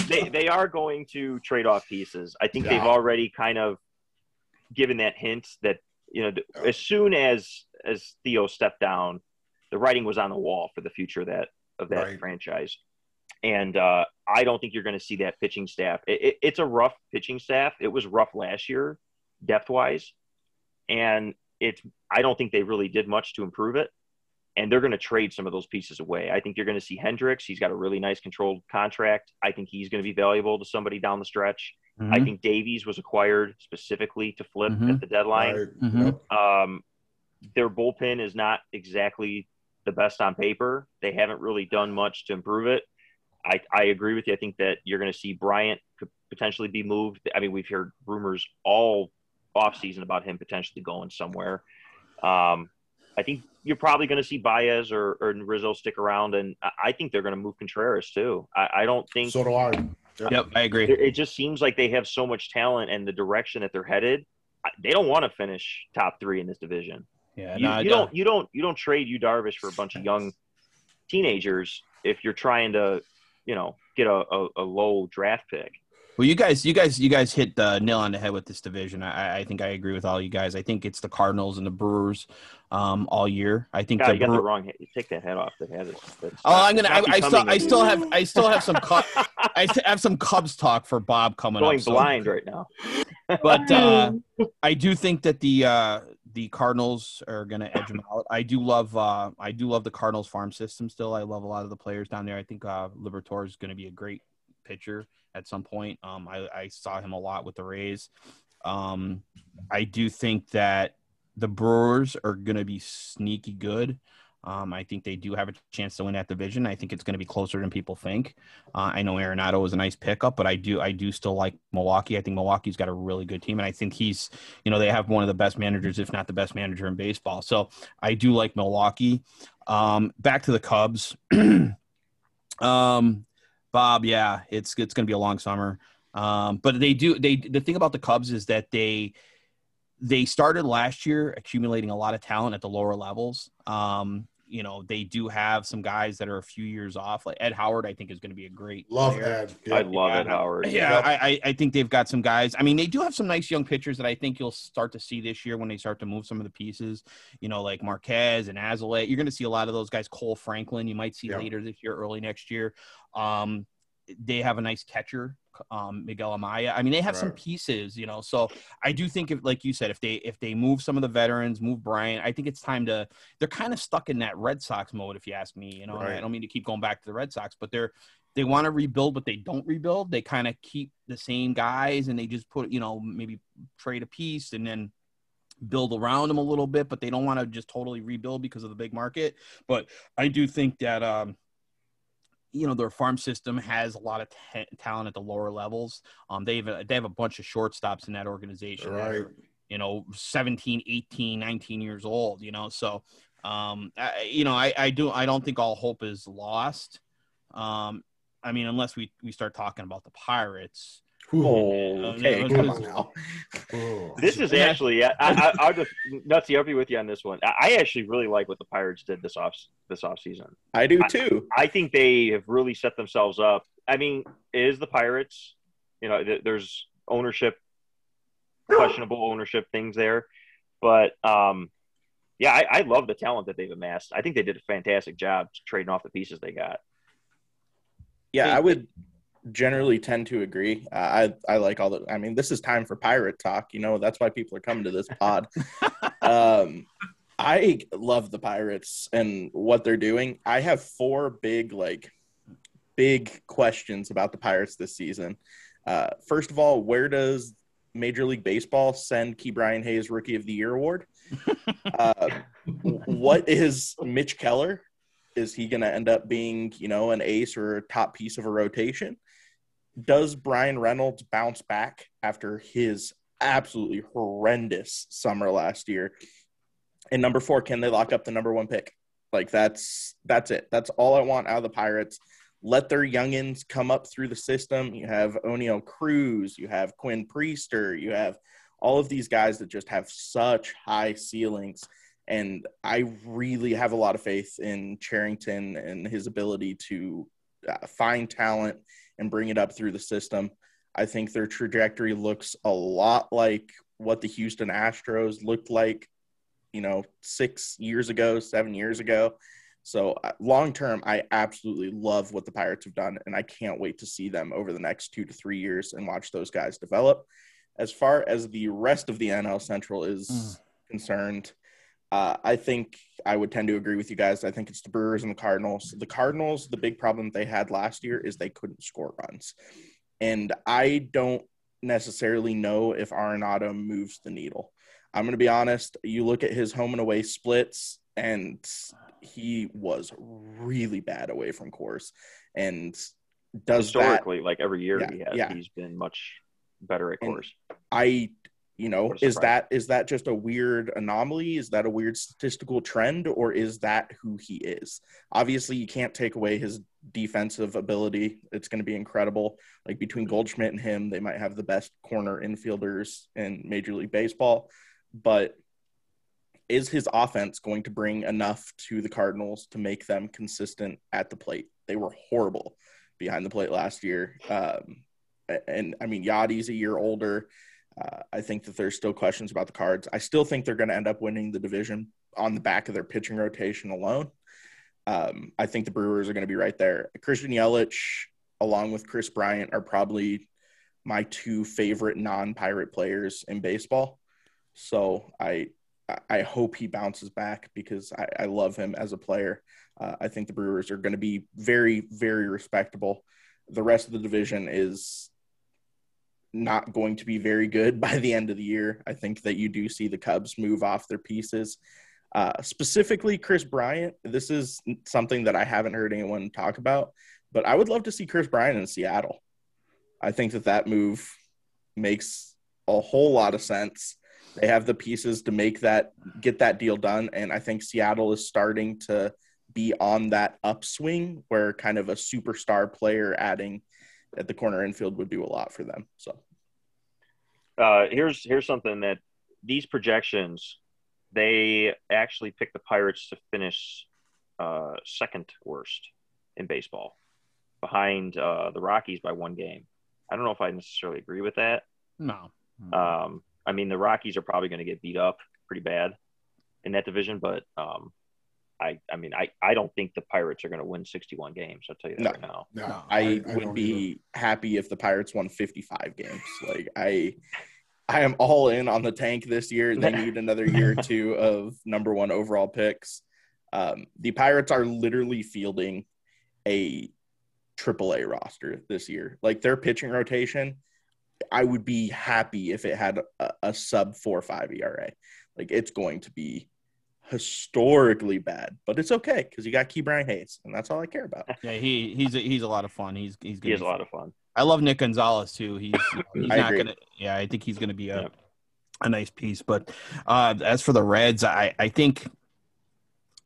they they are going to trade off pieces. I think yeah. they've already kind of given that hint that, you know, as soon as as Theo stepped down, the writing was on the wall for the future of that of that right. franchise. And uh, I don't think you're going to see that pitching staff. It, it, it's a rough pitching staff. It was rough last year, depth wise, and it's I don't think they really did much to improve it. And they're going to trade some of those pieces away. I think you're going to see Hendricks. He's got a really nice controlled contract. I think he's going to be valuable to somebody down the stretch. Mm-hmm. I think Davies was acquired specifically to flip mm-hmm. at the deadline. Right. Mm-hmm. Um, their bullpen is not exactly the best on paper. They haven't really done much to improve it. I, I agree with you. I think that you're going to see Bryant could potentially be moved. I mean, we've heard rumors all offseason about him potentially going somewhere. Um, I think you're probably going to see Baez or, or Rizzo stick around, and I think they're going to move Contreras too. I, I don't think – So do I. Yep, I agree. It just seems like they have so much talent and the direction that they're headed. They don't want to finish top three in this division. Yeah, you, no, you don't, don't. You don't. You don't trade Yu Darvish for a bunch of young teenagers if you're trying to, you know, get a, a, a low draft pick. Well, you guys, you guys, you guys hit the nail on the head with this division. I, I think I agree with all you guys. I think it's the Cardinals and the Brewers um, all year. I think God, the you got Bre- the wrong. You take that head off. That head. Oh, I'm gonna. I, I still. I still have. I still have some. Cu- I have some Cubs talk for Bob coming Going up. Going blind so. right now. But uh, I do think that the uh, the Cardinals are going to edge them out. I do love. Uh, I do love the Cardinals farm system still. I love a lot of the players down there. I think uh, Liberatore is going to be a great pitcher at some point. Um, I, I saw him a lot with the Rays. Um, I do think that the Brewers are going to be sneaky good. Um, I think they do have a chance to win that division. I think it's going to be closer than people think. Uh, I know Arenado is a nice pickup, but I do I do still like Milwaukee. I think Milwaukee's got a really good team, and I think he's, you know, they have one of the best managers, if not the best manager in baseball. So I do like Milwaukee. Um, back to the Cubs. um, Bob, yeah, it's it's going to be a long summer. Um, but they do they the thing about the Cubs is that they they started last year accumulating a lot of talent at the lower levels. Um, you know, they do have some guys that are a few years off. Like Ed Howard, I think is going to be a great love player. Ed. Yeah. I love yeah, Ed Howard. Yeah, yeah. I, I think they've got some guys. I mean, they do have some nice young pitchers that I think you'll start to see this year when they start to move some of the pieces, you know, like Marquez and Azalea. You're going to see a lot of those guys. Cole Franklin, you might see yeah. later this year, early next year. Um, they have a nice catcher. Um, Miguel Amaya. I mean, they have right. some pieces, you know. So I do think, if, like you said, if they if they move some of the veterans, move Brian, I think it's time to. They're kind of stuck in that Red Sox mode, if you ask me. You know, right. I don't mean to keep going back to the Red Sox, but they're they want to rebuild, but they don't rebuild. They kind of keep the same guys, and they just put, you know, maybe trade a piece and then build around them a little bit. But they don't want to just totally rebuild because of the big market. But I do think that. Um, you know, their farm system has a lot of t- talent at the lower levels. Um, they have a, they have a bunch of shortstops in that organization, right. that are, you know, seventeen, eighteen, nineteen years old, you know? So, um, I, you know, I, I do, I don't think all hope is lost. Um, I mean, unless we, we start talking about the Pirates. Oh, okay. You know, come on now. Oh. This is actually, I, I, I'll just Nutsy up you with you on this one. I actually really like what the Pirates did this off this off season. I do too. I, I think they have really set themselves up. I mean, it is the Pirates. You know, th- there's ownership, questionable ownership things there, but um, yeah, I, I love the talent that they've amassed. I think they did a fantastic job trading off the pieces they got. Yeah, they, I would. Generally tend to agree. Uh, I I like all the. I mean, this is time for pirate talk. You know, that's why people are coming to this pod. um, I love the Pirates and what they're doing. I have four big like big questions about the Pirates this season. Uh, first of all, where does Major League Baseball send Key Brian Hayes Rookie of the Year award? Uh, what is Mitch Keller? Is he going to end up being, you know, an ace or a top piece of a rotation? Does Brian Reynolds bounce back after his absolutely horrendous summer last year? And number four, can they lock up the number one pick? Like, that's that's it. That's all I want out of the Pirates. Let their youngins come up through the system. You have O'Neill Cruz. You have Quinn Priester. You have all of these guys that just have such high ceilings. And I really have a lot of faith in Cherington and his ability to find talent and bring it up through the system. I think their trajectory looks a lot like what the Houston Astros looked like, you know, six years ago, seven years ago. So long-term, I absolutely love what the Pirates have done, and I can't wait to see them over the next two to three years and watch those guys develop. As far as the rest of the N L Central is mm. concerned, Uh, I think I would tend to agree with you guys. I think it's the Brewers and the Cardinals. The Cardinals, the big problem they had last year is they couldn't score runs. And I don't necessarily know if Arenado moves the needle. I'm going to be honest. You look at his home and away splits, and he was really bad away from course. And does Historically, that, like every year yeah, he has, yeah. he's been much better at course. I You know, is that is that just a weird anomaly? Is that a weird statistical trend, or is that who he is? Obviously, you can't take away his defensive ability. It's going to be incredible. Like, between Goldschmidt and him, they might have the best corner infielders in Major League Baseball. But is his offense going to bring enough to the Cardinals to make them consistent at the plate? They were horrible behind the plate last year. Um, and, I mean, Yadi's a year older. Uh, I think that there's still questions about the Cards. I still think they're going to end up winning the division on the back of their pitching rotation alone. Um, I think the Brewers are going to be right there. Christian Yelich, along with Chris Bryant, are probably my two favorite non-Pirate players in baseball. So I I hope he bounces back, because I, I love him as a player. Uh, I think the Brewers are going to be very, very respectable. The rest of the division is – not going to be very good by the end of the year. I think that you do see the Cubs move off their pieces. Uh, specifically, Chris Bryant. This is something that I haven't heard anyone talk about, but I would love to see Chris Bryant in Seattle. I think that that move makes a whole lot of sense. They have the pieces to make that, get that deal done, and I think Seattle is starting to be on that upswing where kind of a superstar player adding at the corner infield would do a lot for them. So uh, here's, here's something that these projections, they actually pick the Pirates to finish uh, second worst in baseball, behind uh, the Rockies by one game. I don't know if I necessarily agree with that. No. Um, I mean, the Rockies are probably going to get beat up pretty bad in that division, but um, I, I mean, I, I don't think the Pirates are going to win sixty-one games. I'll tell you that no, right now. No, I, I would be either. happy if the Pirates won fifty-five games. Like, I I am all in on the tank this year. They need another year or two of number one overall picks. Um, the Pirates are literally fielding a triple A roster this year. Like, their pitching rotation, I would be happy if it had a, a sub four point five E R A. Like, it's going to be historically bad, but it's okay because you got Key Brian Hayes, and that's all I care about. Yeah, he he's a, he's a lot of fun. He's he's he is a lot of fun. I love Nick Gonzalez too. He's he's I not agree. gonna. Yeah, I think he's gonna be a yeah. a nice piece. But uh, as for the Reds, I I think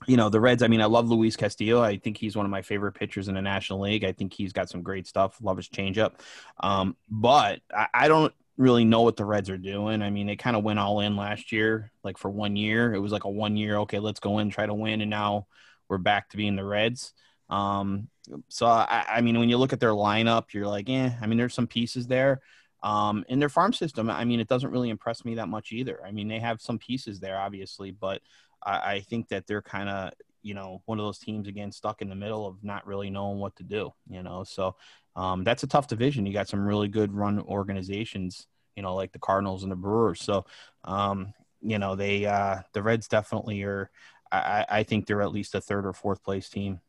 you know the Reds. I mean, I love Luis Castillo. I think he's one of my favorite pitchers in the National League. I think he's got some great stuff. Love his changeup. Um, but I, I don't. really know what the Reds are doing. I mean, they kind of went all in last year, like for one year. It was like a one year, okay, let's go in, try to win, and now we're back to being the Reds. Um, so, I, I mean, when you look at their lineup, you're like, eh, I mean, there's some pieces there. Um, in their farm system, I mean, it doesn't really impress me that much either. I mean, they have some pieces there, obviously, but I, I think that they're kind of, you know, one of those teams, again, stuck in the middle of not really knowing what to do, you know, so um, that's a tough division. You got some really good run organizations, you know, like the Cardinals and the Brewers. So, um, you know, they, uh, the Reds definitely are, I, I think they're at least a third or fourth place team.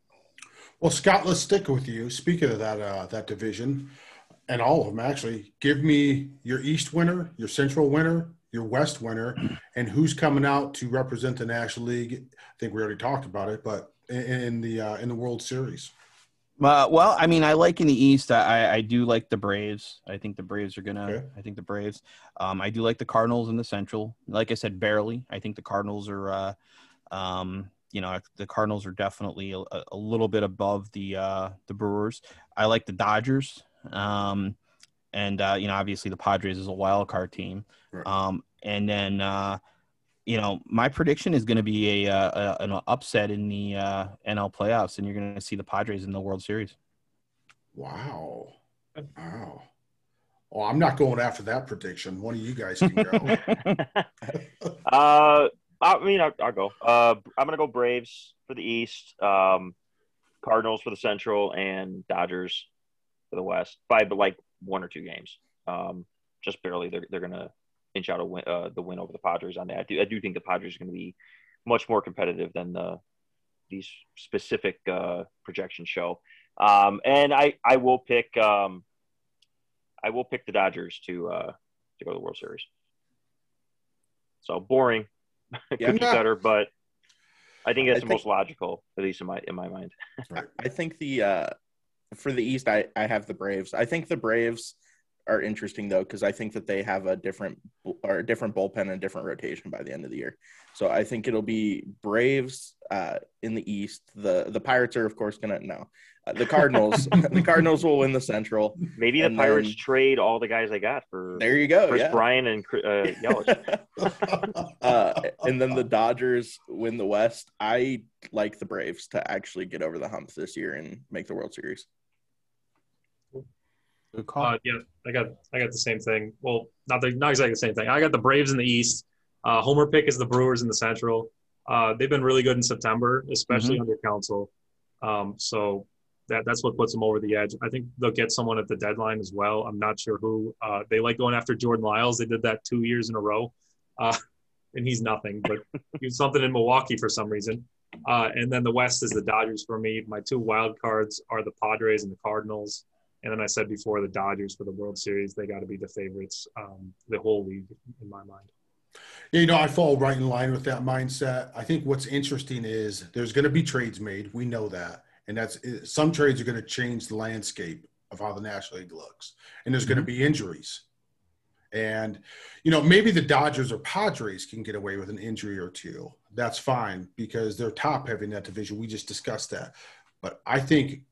Well, Scott, let's stick with you. Speaking of that, uh, that division and all of them, actually, give me your East winner, your Central winner, your West winner, and who's coming out to represent the National League. I think we already talked about it, but in, in the, uh, in the World Series. Uh, well, I mean, I like in the East, I, I do like the Braves. I think the Braves are going to, okay. I think the Braves, um, I do like the Cardinals in the Central. Like I said, barely. I think the Cardinals are, uh, um, you know, the Cardinals are definitely a, a little bit above the, uh, the Brewers. I like the Dodgers. Um, and, uh, you know, obviously the Padres is a wild card team. Right. Um, and then, uh, you know, my prediction is going to be a, a an upset in the uh, N L playoffs, and you're going to see the Padres in the World Series. Wow. Wow. Well, I'm not going after that prediction. One of you guys can go. uh, I mean, I'll, I'll go. Uh, I'm going to go Braves for the East, um, Cardinals for the Central, and Dodgers for the West by like one or two games. Um, just barely. They're, they're going to inch out a win, uh, the win over the Padres on that. I do, I do think the Padres are going to be much more competitive than the these specific uh, projections show. Um, and I, I will pick um, I will pick the Dodgers to uh, to go to the World Series. So boring, yeah. Could be better, but I think that's I the think, most logical, at least in my in my mind. I think the uh, for the East, I, I have the Braves. I think the Braves are interesting though, because I think that they have a different or a different bullpen and a different rotation by the end of the year. So I think it'll be Braves uh, in the East. The the Pirates are of course gonna no. Uh, the Cardinals, the Cardinals will win the Central. Maybe the Pirates then, trade all the guys they got for. There you go, Chris yeah. Bryan and uh, Yelich. uh, and then the Dodgers win the West. I like the Braves to actually get over the hump this year and make the World Series. Good call. Uh, yeah, I got I got the same thing. Well, not the, not exactly the same thing. I got the Braves in the East. Uh, homer pick is the Brewers in the Central. Uh, they've been really good in September, especially mm-hmm. under Council. Um, so that that's what puts them over the edge. I think they'll get someone at the deadline as well. I'm not sure who. Uh, they like going after Jordan Lyles. They did that two years in a row. Uh, and he's nothing, but he was something in Milwaukee for some reason. Uh, and then the West is the Dodgers for me. My two wild cards are the Padres and the Cardinals. And then I said before, the Dodgers for the World Series, they got to be the favorites, um, the whole league in my mind. Yeah, you know, I fall right in line with that mindset. I think what's interesting is there's going to be trades made. We know that. And that's some trades are going to change the landscape of how the National League looks. And there's mm-hmm. going to be injuries. And, you know, maybe the Dodgers or Padres can get away with an injury or two. That's fine because they're top heavy in that division. We just discussed that. But I think –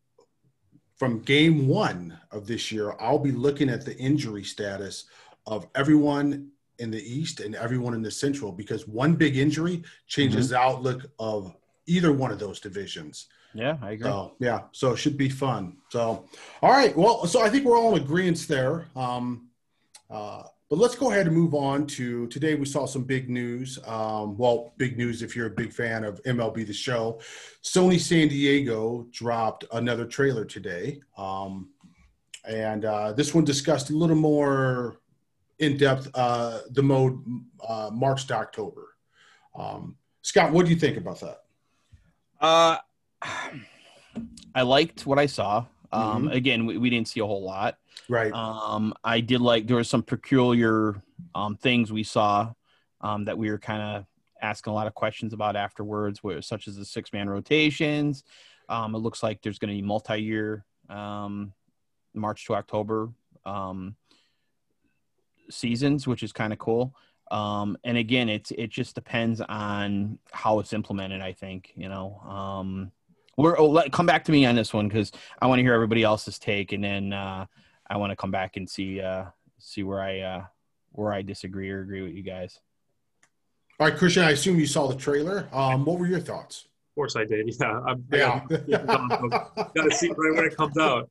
from game one of this year, I'll be looking at the injury status of everyone in the East and everyone in the Central because one big injury changes mm-hmm. the outlook of either one of those divisions. Yeah, I agree. So, yeah, so it should be fun. So, all right, well, so I think we're all in agreement there. Um, uh, but let's go ahead and move on to today. We saw some big news. Um, well, big news if you're a big fan of M L B The Show. Sony San Diego dropped another trailer today. Um, and uh, this one discussed a little more in depth uh, the mode uh, March to October. Um, Scott, what do you think about that? Uh, I liked what I saw. Um, mm-hmm. Again, we, we didn't see a whole lot. Right. Um, I did like there were some peculiar um, things we saw um, that we were kind of asking a lot of questions about afterwards, where, such as the six-man rotations. Um, it looks like there's going to be multi-year um, March to October um, seasons, which is kind of cool. Um, and, again, it's it just depends on how it's implemented, I think, you know. Um We're oh, let, come back to me on this one because I want to hear everybody else's take, and then uh, I want to come back and see uh, see where I uh, where I disagree or agree with you guys. All right, Christian, I assume you saw the trailer. Um, what were your thoughts? Of course, I did. Yeah, I'm, yeah. yeah. Got to see it right when it comes out.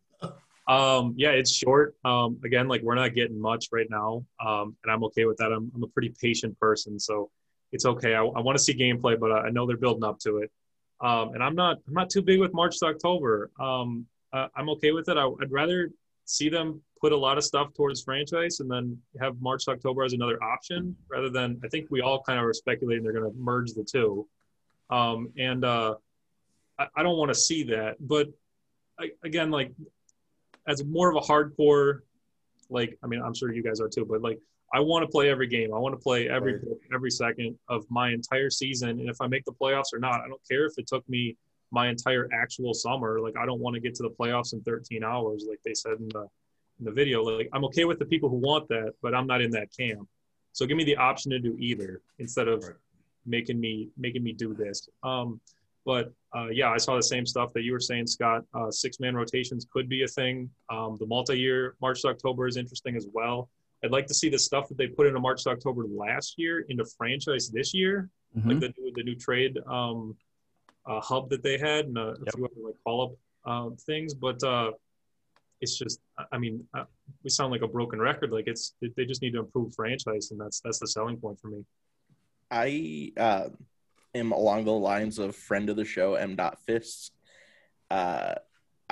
Um, yeah, it's short. Um, again, like we're not getting much right now, um, and I'm okay with that. I'm, I'm a pretty patient person, so it's okay. I, I want to see gameplay, but I, I know they're building up to it. Um, and I'm not I'm not too big with March to October. Um, uh, I'm okay with it. I, I'd rather see them put a lot of stuff towards franchise and then have March to October as another option rather than I think we all kind of are speculating they're going to merge the two. Um, and uh, I, I don't want to see that. But, I, again, like, as more of a hardcore, like, I mean, I'm sure you guys are too, but, like, I want to play every game. I want to play every right. every second of my entire season. And if I make the playoffs or not, I don't care if it took me my entire actual summer. Like, I don't want to get to the playoffs in thirteen hours, like they said in the in the video. Like, I'm okay with the people who want that, but I'm not in that camp. So give me the option to do either instead of right. making me making me do this. Um, but, uh, yeah, I saw the same stuff that you were saying, Scott. Uh, six-man rotations could be a thing. Um, the multi-year March to October is interesting as well. I'd like to see the stuff that they put into March to October last year into franchise this year, mm-hmm. like the, the new trade um, uh, hub that they had and a, yep. a few other like call-up um, things. But uh, it's just, I mean, uh, we sound like a broken record. Like it's, they just need to improve franchise, and that's that's the selling point for me. I uh, am along the lines of friend of the show, M. Fists. Uh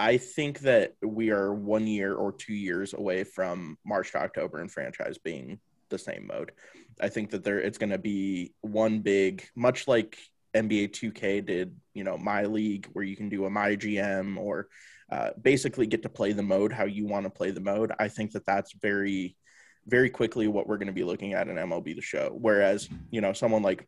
I think that we are one year or two years away from March to October and franchise being the same mode. I think that there it's going to be one big, much like N B A two K did, you know, my league where you can do a my G M or uh, basically get to play the mode how you want to play the mode. I think that that's very, very quickly what we're going to be looking at in M L B The Show. Whereas, you know, someone like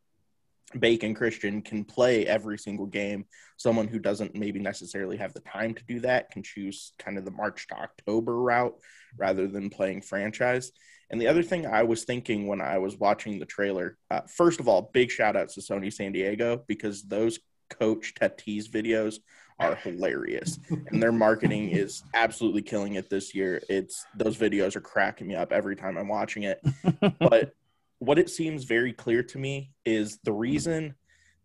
Bacon Christian can play every single game. Someone who doesn't maybe necessarily have the time to do that can choose kind of the March to October route rather than playing franchise. And the other thing I was thinking when I was watching the trailer, uh, first of all, big shout outs to Sony San Diego, because those Coach Tatis videos are hilarious and their marketing is absolutely killing it this year. It's those videos are cracking me up every time I'm watching it. But what it seems very clear to me is the reason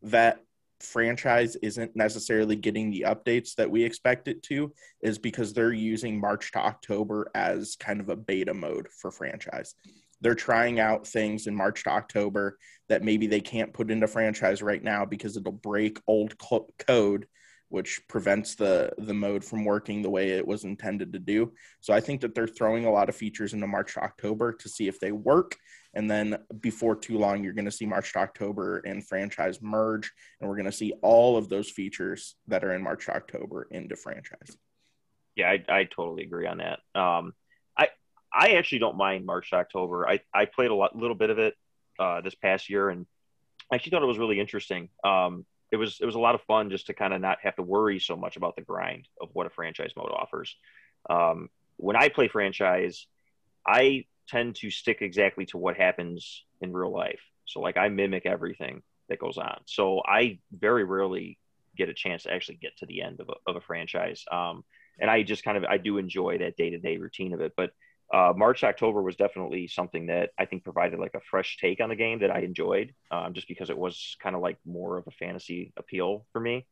that franchise isn't necessarily getting the updates that we expect it to is because they're using March to October as kind of a beta mode for franchise. They're trying out things in March to October that maybe they can't put into franchise right now because it'll break old code, which prevents the, the mode from working the way it was intended to do. So I think that they're throwing a lot of features into March to October to see if they work. And then before too long, you're going to see March to October and franchise merge. And we're going to see all of those features that are in March to October into franchise. Yeah, I, I totally agree on that. Um, I, I actually don't mind March to October. I, I played a lot, little bit of it uh, this past year, and I actually thought it was really interesting. Um, It was it was a lot of fun just to kind of not have to worry so much about the grind of what a franchise mode offers. Um, when I play franchise, I tend to stick exactly to what happens in real life. So, like, I mimic everything that goes on. So I very rarely get a chance to actually get to the end of a, of a franchise. Um, and I just kind of I do enjoy that day-to-day routine of it. But uh, March October was definitely something that I think provided like a fresh take on the game that I enjoyed, um, just because it was kind of like more of a fantasy appeal for me.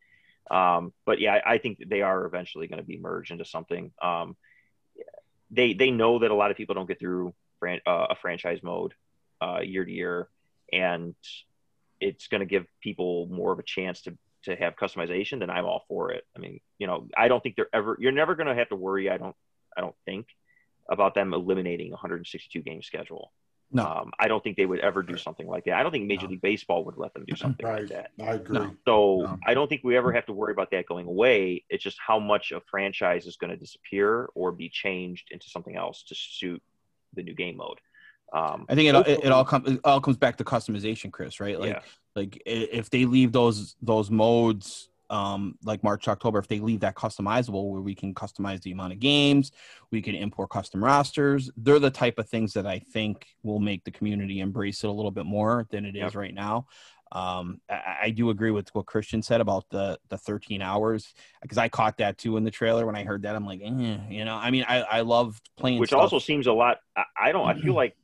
Um, but yeah, I, I think they are eventually going to be merged into something. Um, they, they know that a lot of people don't get through fran- uh, a franchise mode uh, year to year, and it's going to give people more of a chance to, to have customization. Then I'm all for it. I mean, you know, I don't think they're ever, you're never going to have to worry. I don't, I don't think, about them eliminating one hundred sixty-two game schedule. No, um, I don't think they would ever do something like that. I don't think Major no. League Baseball would let them do something right. like that. I agree. No. So no. I don't think we ever have to worry about that going away. It's just how much a franchise is going to disappear or be changed into something else to suit the new game mode. Um, I think it, it, it all comes it all comes back to customization, Chris. Right? Like, yeah. like if they leave those those modes. Um, like March, October, if they leave that customizable where we can customize the amount of games, we can import custom rosters. They're the type of things that I think will make the community embrace it a little bit more than it yep. is right now. Um, I, I do agree with what Christian said about the, the thirteen hours, because I caught that too in the trailer. When I heard that, I'm like, eh, you know, I mean, I, I love playing. Which stuff. Also seems a lot. I, I don't, I feel like,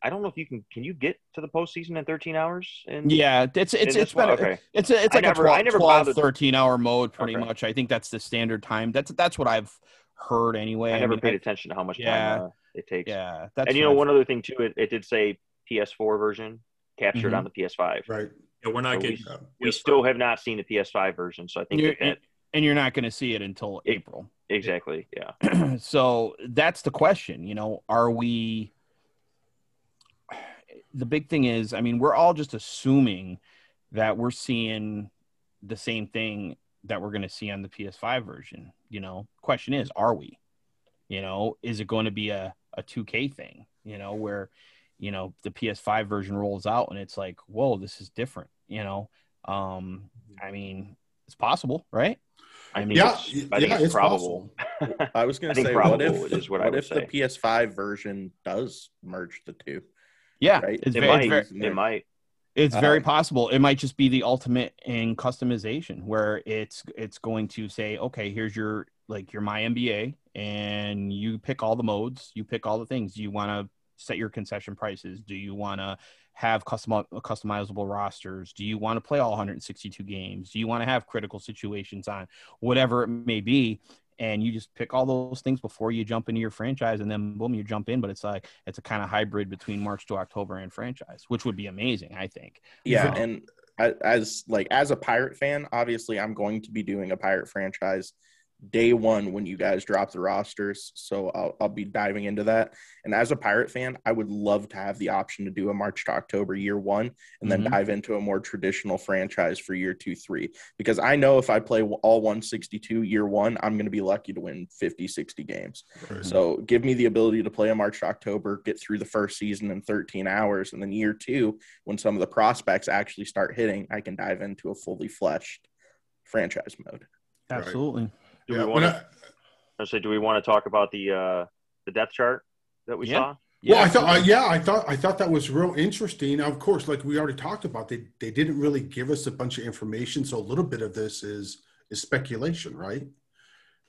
I don't know if you can. Can you get to the postseason in thirteen hours? In, yeah, it's it's it's better. Okay. It's it's like I never, a twelve, I never twelve thirteen hour mode, pretty okay. much. I think that's the standard time. That's that's what I've heard anyway. I never I mean, paid I, attention to how much yeah, time uh, it takes. Yeah, that's and you know one I've other thing too. It, it did say P S four version captured mm-hmm. on the P S five. Right. Yeah, we're not so getting. We, uh, we still have not seen the P S five version, so I think you're, that. It, and you're not going to see it until it, April. Exactly. Yeah. So that's the question. You know, are we? The big thing is, I mean, we're all just assuming that we're seeing the same thing that we're going to see on the P S five version. You know, question is, are we, you know, is it going to be a, a two K thing, you know, where, you know, the P S five version rolls out and it's like, whoa, this is different. You know, um, I mean, it's possible, right? I mean, yeah, it's, I think yeah, it's, it's probable. Possible. I was going to say, what if, is what what if the P S five version does merge the two? Yeah, right. it's it, very, might. It's very, it might. It's um, very possible. It might just be the ultimate in customization, where it's it's going to say, okay, here's your like your My N B A, and you pick all the modes, you pick all the things. Do you want to set your concession prices? Do you want to have custom customizable rosters? Do you want to play all one hundred sixty-two games? Do you want to have critical situations on whatever it may be? And you just pick all those things before you jump into your franchise, and then boom, you jump in. But it's like it's a kind of hybrid between March to October and franchise, which would be amazing, I think. Yeah, um, and as like as a Pirate fan, obviously I'm going to be doing a Pirate franchise day one when you guys drop the rosters. So I'll, I'll be diving into that. And as a Pirate fan, I would love to have the option to do a March to October year one and then mm-hmm. dive into a more traditional franchise for year two, three, because I know if I play all one sixty-two year one, I'm going to be lucky to win fifty, sixty games. Right. So give me the ability to play a March to October, get through the first season in thirteen hours. And then year two, when some of the prospects actually start hitting, I can dive into a fully fleshed franchise mode. Absolutely. Right. Do yeah, we want to, I, so do we want to talk about the uh, the depth chart that we yeah. saw? Yeah, well, I thought, uh, yeah, I thought, I thought that was real interesting. Of course, like we already talked about, they they didn't really give us a bunch of information, so a little bit of this is is speculation, right?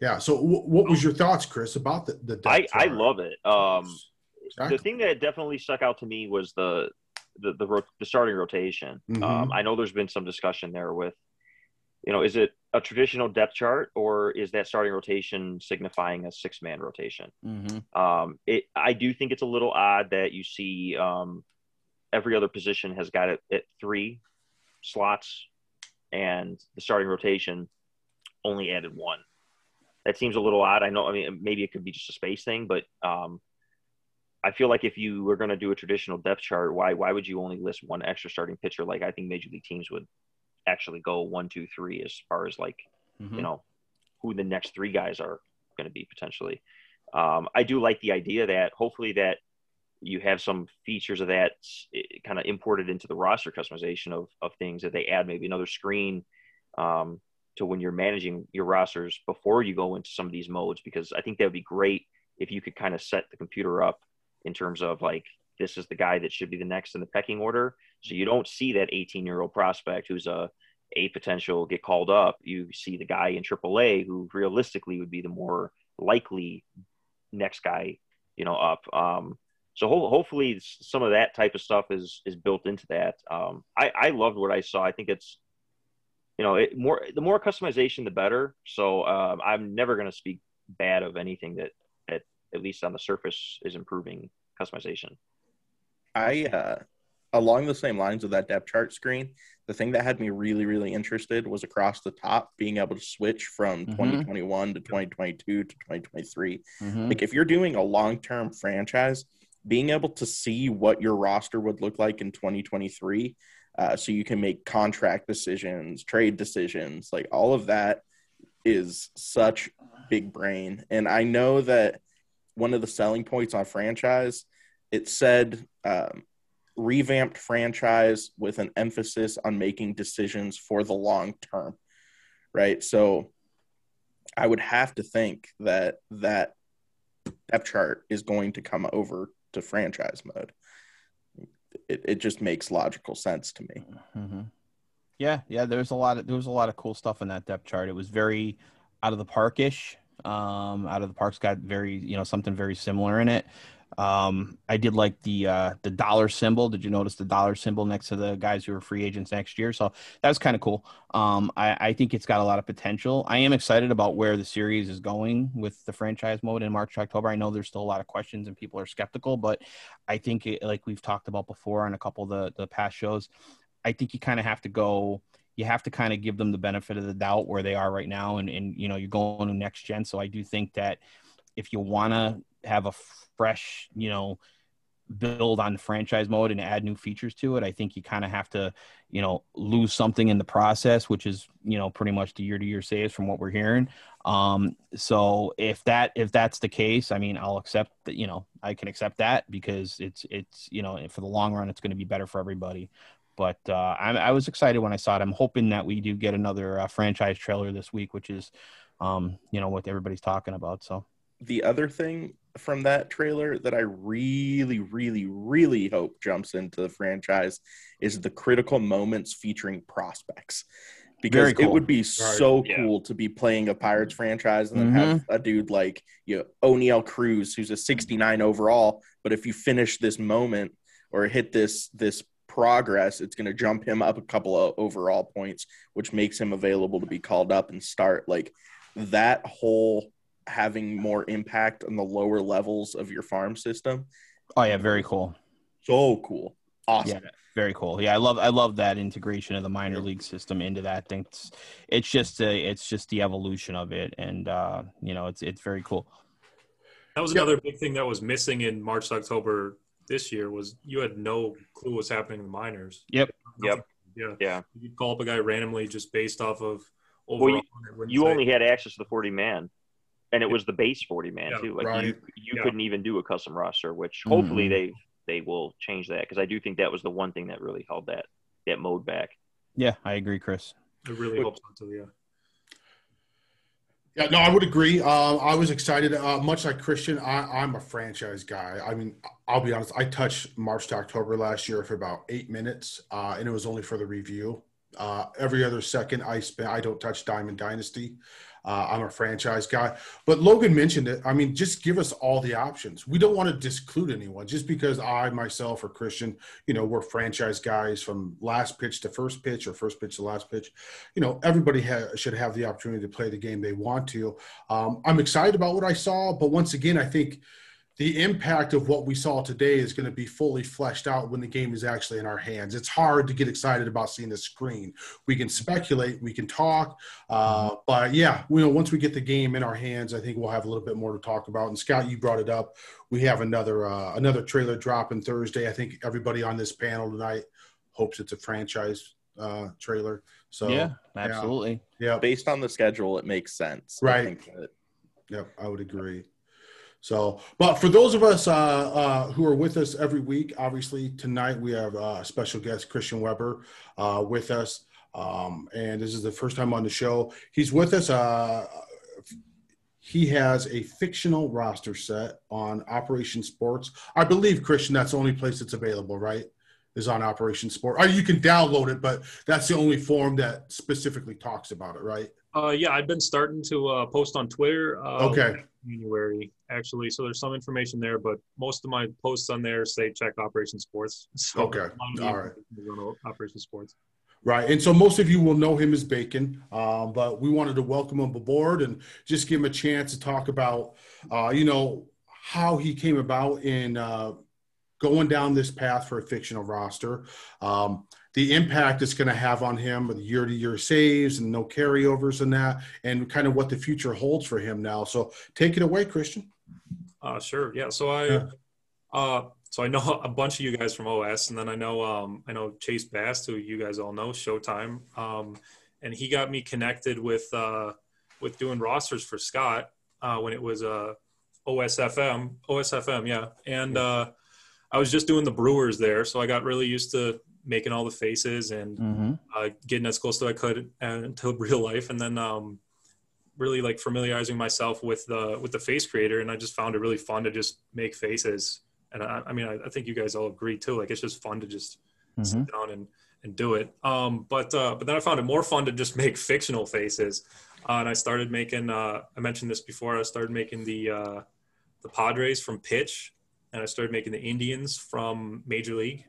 Yeah. So, w- what was your thoughts, Chris, about the the depth I, chart? I love it. Um, exactly. The thing that definitely stuck out to me was the the the, ro- the starting rotation. Mm-hmm. Um, I know there's been some discussion there with, you know, is it a traditional depth chart, or is that starting rotation signifying a six-man rotation? Mm-hmm. Um, it, I do think it's a little odd that you see um, every other position has got it at three slots, and the starting rotation only added one. That seems a little odd. I know. I mean, maybe it could be just a space thing, but um, I feel like if you were going to do a traditional depth chart, why why would you only list one extra starting pitcher? Like I think major league teams would actually go one, two, three, as far as like, mm-hmm. you know, who the next three guys are going to be potentially. Um, I do like the idea that hopefully that you have some features of that kind of imported into the roster customization of, of things that they add, maybe another screen um, to when you're managing your rosters before you go into some of these modes, because I think that would be great if you could kind of set the computer up in terms of like, this is the guy that should be the next in the pecking order. So you don't see that eighteen-year-old prospect who's a A potential get called up. You see the guy in triple A who realistically would be the more likely next guy, you know, up. Um, so ho- hopefully some of that type of stuff is is built into that. Um, I, I loved what I saw. I think it's, you know, it more the more customization, the better. So um, I'm never going to speak bad of anything that, that, at least on the surface, is improving customization. I, uh, along the same lines of that depth chart screen, the thing that had me really, really interested was across the top being able to switch from mm-hmm. twenty twenty-one to twenty twenty-two to twenty twenty-three. Mm-hmm. Like if you're doing a long-term franchise, being able to see what your roster would look like in twenty twenty-three, uh, so you can make contract decisions, trade decisions, like all of that is such big brain. And I know that one of the selling points on franchise, it said um, revamped franchise with an emphasis on making decisions for the long term, right? So I would have to think that that depth chart is going to come over to franchise mode. It it just makes logical sense to me. Mm-hmm. Yeah, yeah. There's a lot of there was a lot of cool stuff in that depth chart. It was very out of the park-ish. Um, out of the park's got very you know something very similar in it. Um, I did like the, uh, the dollar symbol. Did you notice the dollar symbol next to the guys who are free agents next year? So that was kind of cool. Um, I, I think it's got a lot of potential. I am excited about where the series is going with the franchise mode in March, October. I know there's still a lot of questions and people are skeptical, but I think it, like we've talked about before on a couple of the, the past shows, I think you kind of have to go, you have to kind of give them the benefit of the doubt where they are right now. And, and, you know, you're going to next gen. So I do think that if you want to have a fresh, you know, build on the franchise mode and add new features to it, I think you kind of have to, you know, lose something in the process, which is, you know, pretty much the year-to-year saves from what we're hearing. Um, so if that, if that's the case, I mean, I'll accept that, you know, I can accept that because it's, it's, you know, for the long run, it's going to be better for everybody. But uh, I, I was excited when I saw it. I'm hoping that we do get another uh, franchise trailer this week, which is, um, you know, what everybody's talking about. So the other thing from that trailer that I really, really, really hope jumps into the franchise is the critical moments featuring prospects, because cool. it would be so yeah. cool to be playing a Pirates franchise and then mm-hmm. have a dude like, you know, O'Neill Cruz, who's a sixty-nine overall, but if you finish this moment or hit this this progress, it's going to jump him up a couple of overall points, which makes him available to be called up and start. Like that whole having more impact on the lower levels of your farm system. Oh yeah, very cool. So cool. Awesome. Yeah, very cool. Yeah, I love I love that integration of the minor league system into that thing. It's, it's just a, it's just the evolution of it, and uh, you know, it's it's very cool. That was another big thing that was missing in March, October this year was you had no clue what's happening in the minors. Yep. Yep. Yeah. Yeah. You'd call up a guy randomly just based off of overall. Well, you you only had access to the forty man. And it was the base forty man yeah, too. Like right. you, you yeah. couldn't even do a custom roster, which hopefully mm. they, they will change that, because I do think that was the one thing that really held that that mode back. Yeah, I agree, Chris. It really helps until yeah. Yeah, no, I would agree. Uh, I was excited, uh, much like Christian. I, I'm a franchise guy. I mean, I'll be honest. I touched March to October last year for about eight minutes, uh, and it was only for the review. Uh, every other second I spent, I don't touch Diamond Dynasty. Uh, I'm a franchise guy, but Logan mentioned it. I mean, just give us all the options. We don't want to disclude anyone just because I, myself, or Christian, you know, we're franchise guys from last pitch to first pitch or first pitch to last pitch. You know, everybody ha- should have the opportunity to play the game they want to. Um, I'm excited about what I saw, but once again, I think the impact of what we saw today is going to be fully fleshed out when the game is actually in our hands. It's hard to get excited about seeing the screen. We can speculate, we can talk, uh, but yeah, you know, once we get the game in our hands, I think we'll have a little bit more to talk about. And Scout, you brought it up. We have another uh, another trailer dropping Thursday. I think everybody on this panel tonight hopes it's a franchise uh, trailer. So yeah, absolutely. Yeah, yeah. Based on the schedule, it makes sense. Right. I think that... Yep, I would agree. So, but for those of us uh, uh, who are with us every week, obviously tonight we have a uh, special guest, Christian Weber, uh, with us. Um, and this is the first time on the show. He's with us. Uh, he has a fictional roster set on Operation Sports. I believe, Christian, that's the only place it's available, right? Is on Operation Sports. Or you can download it, but that's the only form that specifically talks about it, right? Uh, yeah, I've been starting to uh, post on Twitter. Uh, okay. January, actually, so there's some information there, but most of my posts on there say check Operation Sports. So okay, all right. Operation Sports. Right, and so most of you will know him as Bacon, uh, but we wanted to welcome him aboard and just give him a chance to talk about, uh, you know, how he came about in uh, going down this path for a fictional roster. Um, the impact it's going to have on him with year-to-year saves and no carryovers and that, and kind of what the future holds for him now. So take it away, Christian. Uh, sure. Yeah. So I, yeah. Uh, so I know a bunch of you guys from O S, and then I know, um, I know Chase Bass, who you guys all know, Showtime. Um, and he got me connected with, uh, with doing rosters for Scott, uh, when it was, uh, O S F M, O S F M. Yeah. And, uh, I was just doing the Brewers there. So I got really used to making all the faces and mm-hmm. uh, getting as close as I could until real life. And then um, really like familiarizing myself with the, with the face creator. And I just found it really fun to just make faces. And I, I mean, I, I think you guys all agree too. Like, it's just fun to just mm-hmm. sit down and, and do it. Um, but, uh, but then I found it more fun to just make fictional faces. Uh, and I started making, uh, I mentioned this before, I started making the, uh, the Padres from Pitch, and I started making the Indians from Major League.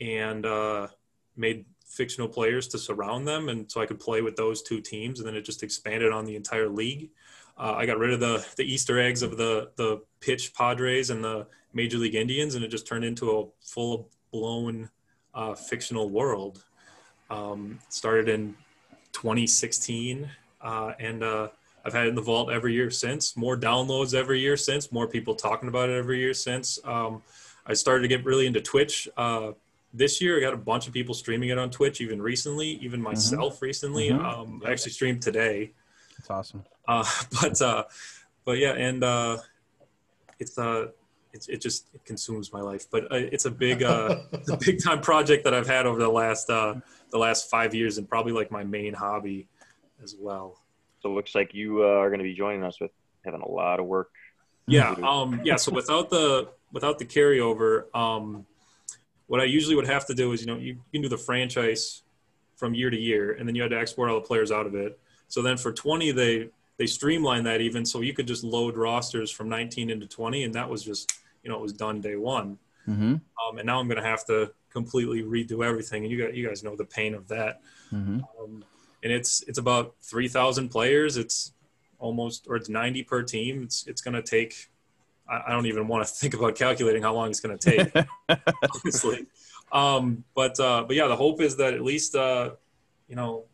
And uh, made fictional players to surround them, and so I could play with those two teams, and then it just expanded on the entire league. Uh, I got rid of the the Easter eggs of the, the Pitch Padres and the Major League Indians, and it just turned into a full-blown uh, fictional world. Um, started in twenty sixteen, uh, and uh, I've had it in the vault every year since. More downloads every year since, more people talking about it every year since. Um, I started to get really into Twitch. Uh, This year, I got a bunch of people streaming it on Twitch, even recently, even myself mm-hmm. recently. Mm-hmm. Um, I actually streamed today. That's awesome. Uh, but, uh, but yeah, and uh, it's, uh, it's it just it consumes my life. But uh, it's a big, uh, it's a big time project that I've had over the last uh, the last five years, and probably like my main hobby as well. So it looks like you uh, are going to be joining us with having a lot of work. Yeah, um, yeah. So without the without the carryover. Um, What I usually would have to do is, you know, you, you can do the franchise from year to year, and then you had to export all the players out of it. So then for twenty, they they streamlined that even, so you could just load rosters from nineteen into twenty, and that was just, you know, it was done day one. Mm-hmm. Um, and now I'm going to have to completely redo everything, and you got you guys know the pain of that. Mm-hmm. Um, and it's it's about three thousand players. It's almost, or it's ninety per team. It's it's going to take. I don't even want to think about calculating how long it's going to take, honestly. Um, but, uh, but yeah, the hope is that at least, uh, you know,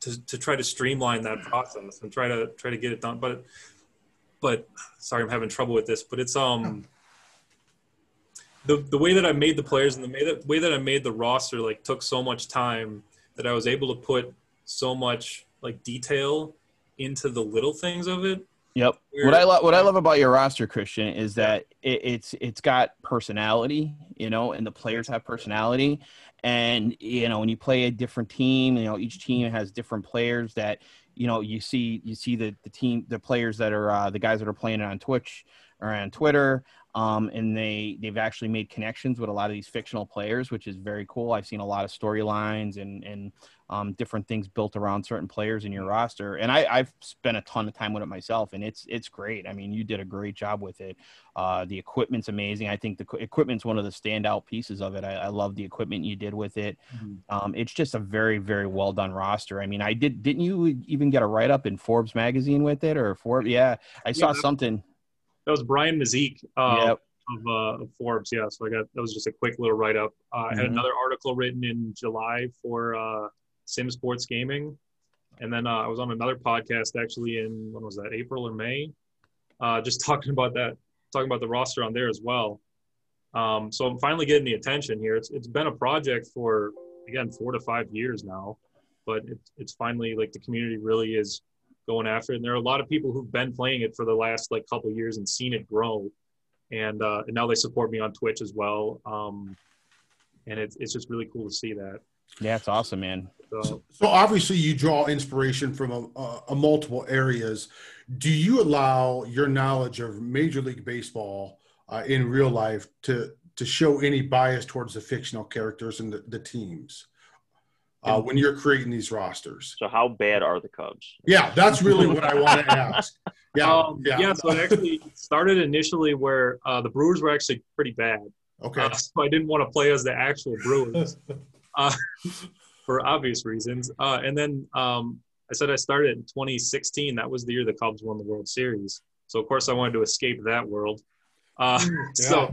to, to try to streamline that process and try to, try to get it done. But, but sorry, I'm having trouble with this, but it's, um, the, the way that I made the players and the way that I made the roster, like, took so much time that I was able to put so much like detail into the little things of it. Yep. What I love, what I love about your roster, Christian, is that it, it's it's got personality, you know, and the players have personality. And you know, when you play a different team, you know, each team has different players that, you know, you see you see the the team the players that are uh, the guys that are playing on Twitch or on Twitter. Um, and they, they've actually made connections with a lot of these fictional players, which is very cool. I've seen a lot of storylines and, and um, different things built around certain players in your roster. And I, I've spent a ton of time with it myself, and it's it's great. I mean, you did a great job with it. Uh, the equipment's amazing. I think the equipment's one of the standout pieces of it. I, I love the equipment you did with it. Mm-hmm. Um, it's just a very, very well-done roster. I mean, I did, didn't you even get a write-up in Forbes magazine with it? Or Forbes? Yeah, I saw yeah. something. That was Brian Mazik uh, yep. of, uh, of Forbes. Yeah, so I got that was just a quick little write up. Uh, mm-hmm. I had another article written in July for uh, SimSports Gaming, and then uh, I was on another podcast actually in when was that April or May, uh, just talking about that, talking about the roster on there as well. Um, so I'm finally getting the attention here. It's it's been a project for again four to five years now, but it, it's finally like the community really is going after it. And there are a lot of people who've been playing it for the last like couple of years and seen it grow. And, uh, and now they support me on Twitch as well. Um, and it's, it's just really cool to see that. Yeah, it's awesome, man. So, so, so obviously you draw inspiration from a, a, a multiple areas. Do you allow your knowledge of Major League Baseball uh, in real life to, to show any bias towards the fictional characters and the, the teams? Uh, when you're creating these rosters. So how bad are the Cubs? Yeah, that's really what I want to ask. Yeah, um, yeah. yeah, so it actually started initially where uh, the Brewers were actually pretty bad. Okay. Uh, so I didn't want to play as the actual Brewers uh, for obvious reasons. Uh, and then um, I said I started in twenty sixteen. That was the year the Cubs won the World Series. So, of course, I wanted to escape that world. Uh, yeah. So,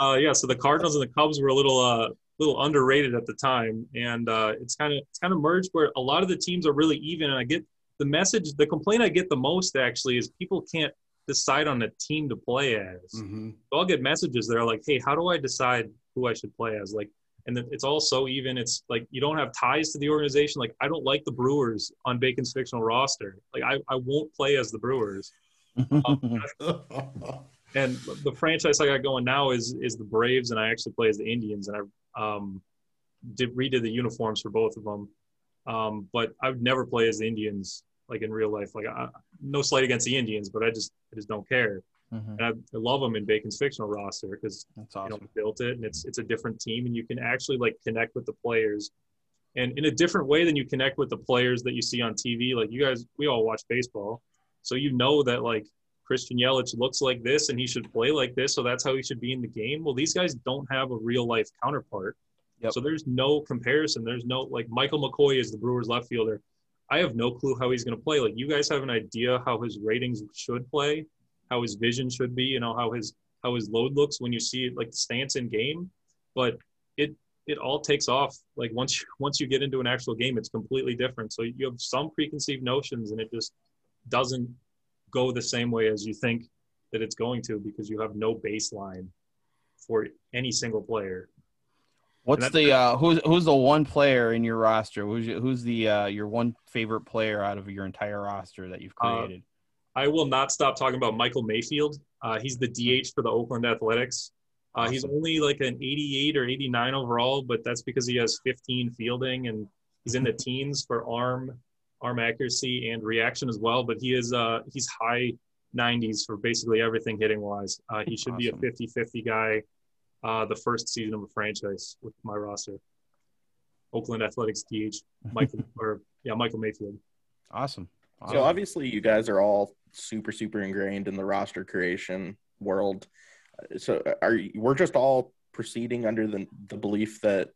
uh, yeah, so the Cardinals and the Cubs were a little uh, – little underrated at the time, and uh, it's kind of it's kind of merged where a lot of the teams are really even, and I get the message, the complaint I get the most actually is people can't decide on a team to play as. Mm-hmm. So I'll get messages that are like, hey, how do I decide who I should play as? Like, and the, it's all so even, it's like you don't have ties to the organization. Like, I don't like the Brewers on Bacon's fictional roster. Like, I, I won't play as the Brewers. um, and the franchise I got going now is is the Braves, and I actually play as the Indians, and I Um, did redid the uniforms for both of them, um, but I would never play as the Indians like in real life. Like, I, no slight against the Indians, but I just I just don't care. Mm-hmm. And I, I love them in Bacon's fictional roster because that's awesome. You know, built it, and it's it's a different team, and you can actually like connect with the players, and in a different way than you connect with the players that you see on T V. Like, you guys, we all watch baseball, so you know that like Christian Yelich looks like this and he should play like this, so that's how he should be in the game. Well, these guys don't have a real life counterpart. Yep. So there's no comparison. There's no, like, Michael McCoy is the Brewers left fielder. I have no clue how he's going to play. Like, you guys have an idea how his ratings should play, how his vision should be, you know, how his, how his load looks when you see like the stance in game, but it, it all takes off. Like, once you, once you get into an actual game, it's completely different. So you have some preconceived notions, and it just doesn't go the same way as you think that it's going to, because you have no baseline for any single player. What's the uh, who's who's the one player in your roster? Who's who's the uh, your one favorite player out of your entire roster that you've created? Uh, I will not stop talking about Michael Mayfield. Uh, he's the D H for the Oakland Athletics. Uh, he's only like an eighty-eight or eighty-nine overall, but that's because he has fifteen fielding, and he's in the teens for arm. arm accuracy and reaction as well, but he is uh he's high nineties for basically everything hitting wise. Uh he should awesome. be a fifty fifty guy uh the first season of a franchise with my roster. Oakland Athletics D H Michael or yeah Michael Mayfield. Awesome. awesome. So obviously you guys are all super super ingrained in the roster creation world. So are you, we're just all proceeding under the the belief that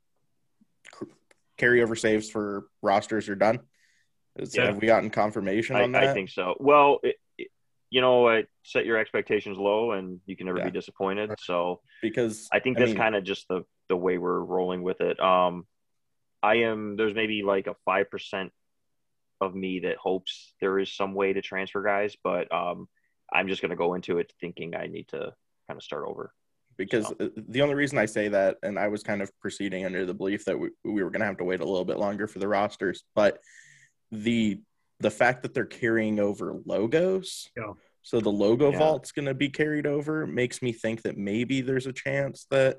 carryover saves for rosters are done? So yeah. Have we gotten confirmation on I, that? I think so. Well, it, it, you know, uh, set your expectations low, and you can never yeah. be disappointed. So, because I think I that's kind of just the the way we're rolling with it. Um, I am, there's maybe like a five percent of me that hopes there is some way to transfer guys, but um, I'm just going to go into it thinking I need to kind of start over. Because so. The only reason I say that, and I was kind of proceeding under the belief that we, we were going to have to wait a little bit longer for the rosters, but the the fact that they're carrying over logos, yeah. so the logo yeah. vault's going to be carried over, makes me think that maybe there's a chance that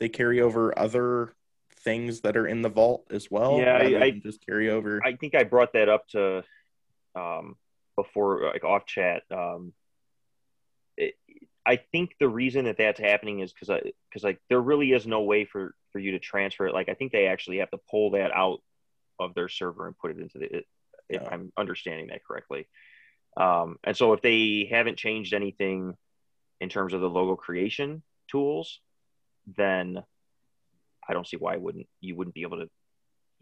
they carry over other things that are in the vault as well. Yeah, I, I just carry over. I think I brought that up to um, before, like off chat. Um, it, I think the reason that that's happening is because I because like there really is no way for for you to transfer it. Like I think they actually have to pull that out of their server and put it into the. It, yeah. If I'm understanding that correctly. Um, and so if they haven't changed anything in terms of the logo creation tools, then I don't see why wouldn't you wouldn't be able to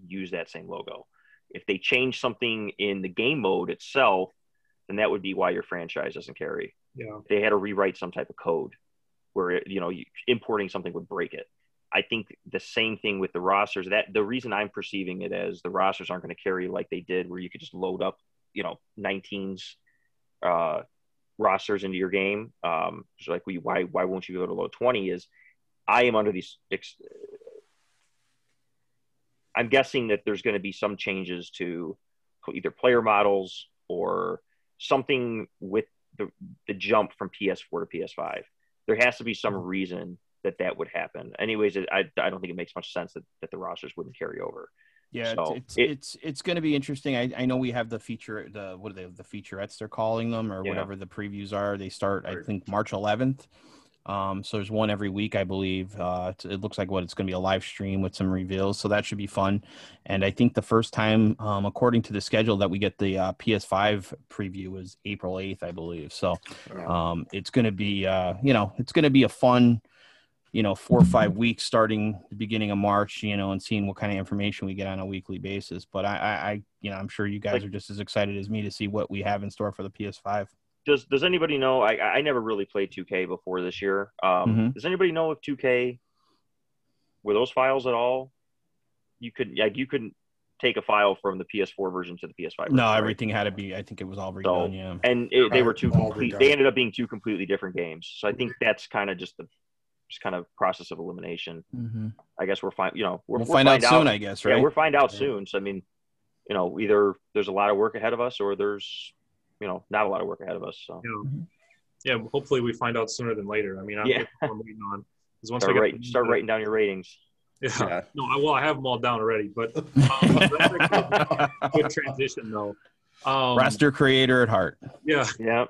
use that same logo. If they change something in the game mode itself, then that would be why your franchise doesn't carry. Yeah. They had to rewrite some type of code where, it, you know, you, importing something would break it. I think the same thing with the rosters. That the reason I'm perceiving it as the rosters aren't going to carry like they did, where you could just load up, you know, nineteens uh, rosters into your game. Um, so like, we, why why won't you go to low twenty? Is I am under these. Ex- I'm guessing that there's going to be some changes to either player models or something with the the jump from P S four to P S five. There has to be some reason that that would happen. Anyways, it, I I don't think it makes much sense that, that the rosters wouldn't carry over. Yeah, so it's, it, it's it's it's going to be interesting. I, I know we have the feature, the what are they, the featurettes they're calling them, or yeah. whatever the previews are. They start, I think, March eleventh. Um, so there's one every week, I believe. Uh, it looks like what it's going to be a live stream with some reveals. So that should be fun. And I think the first time, um, according to the schedule, that we get the uh, P S five preview was April eighth, I believe. So um, it's going to be, uh, you know, it's going to be a fun, you know, four or five weeks starting the beginning of March, you know, and seeing what kind of information we get on a weekly basis. But I, I, I you know, I'm sure you guys like, are just as excited as me to see what we have in store for the P S five. Does Does anybody know? I I never really played two K before this year. Um, mm-hmm. Does anybody know if two K were those files at all? You couldn't like you couldn't take a file from the P S four version to the P S five version. No, right? Everything had to be. I think it was all redone. So, yeah, and it, they were two complete. They ended up being two completely different games. So I think that's kind of just the. Just kind of process of elimination. Mm-hmm. I guess we're fine. You know, we're, we'll we'll find, find out soon. Out. I guess, right? Yeah, we'll find out yeah. soon. So I mean, you know, either there's a lot of work ahead of us, or there's, you know, not a lot of work ahead of us. So yeah, yeah hopefully we find out sooner than later. I mean, I'm yeah. waiting on because once start I get write, start writing down your ratings. Yeah. yeah. No, I well, I have them all down already. But um, that's a good, good transition, though. Um, Roster creator at heart. Yeah. Yeah.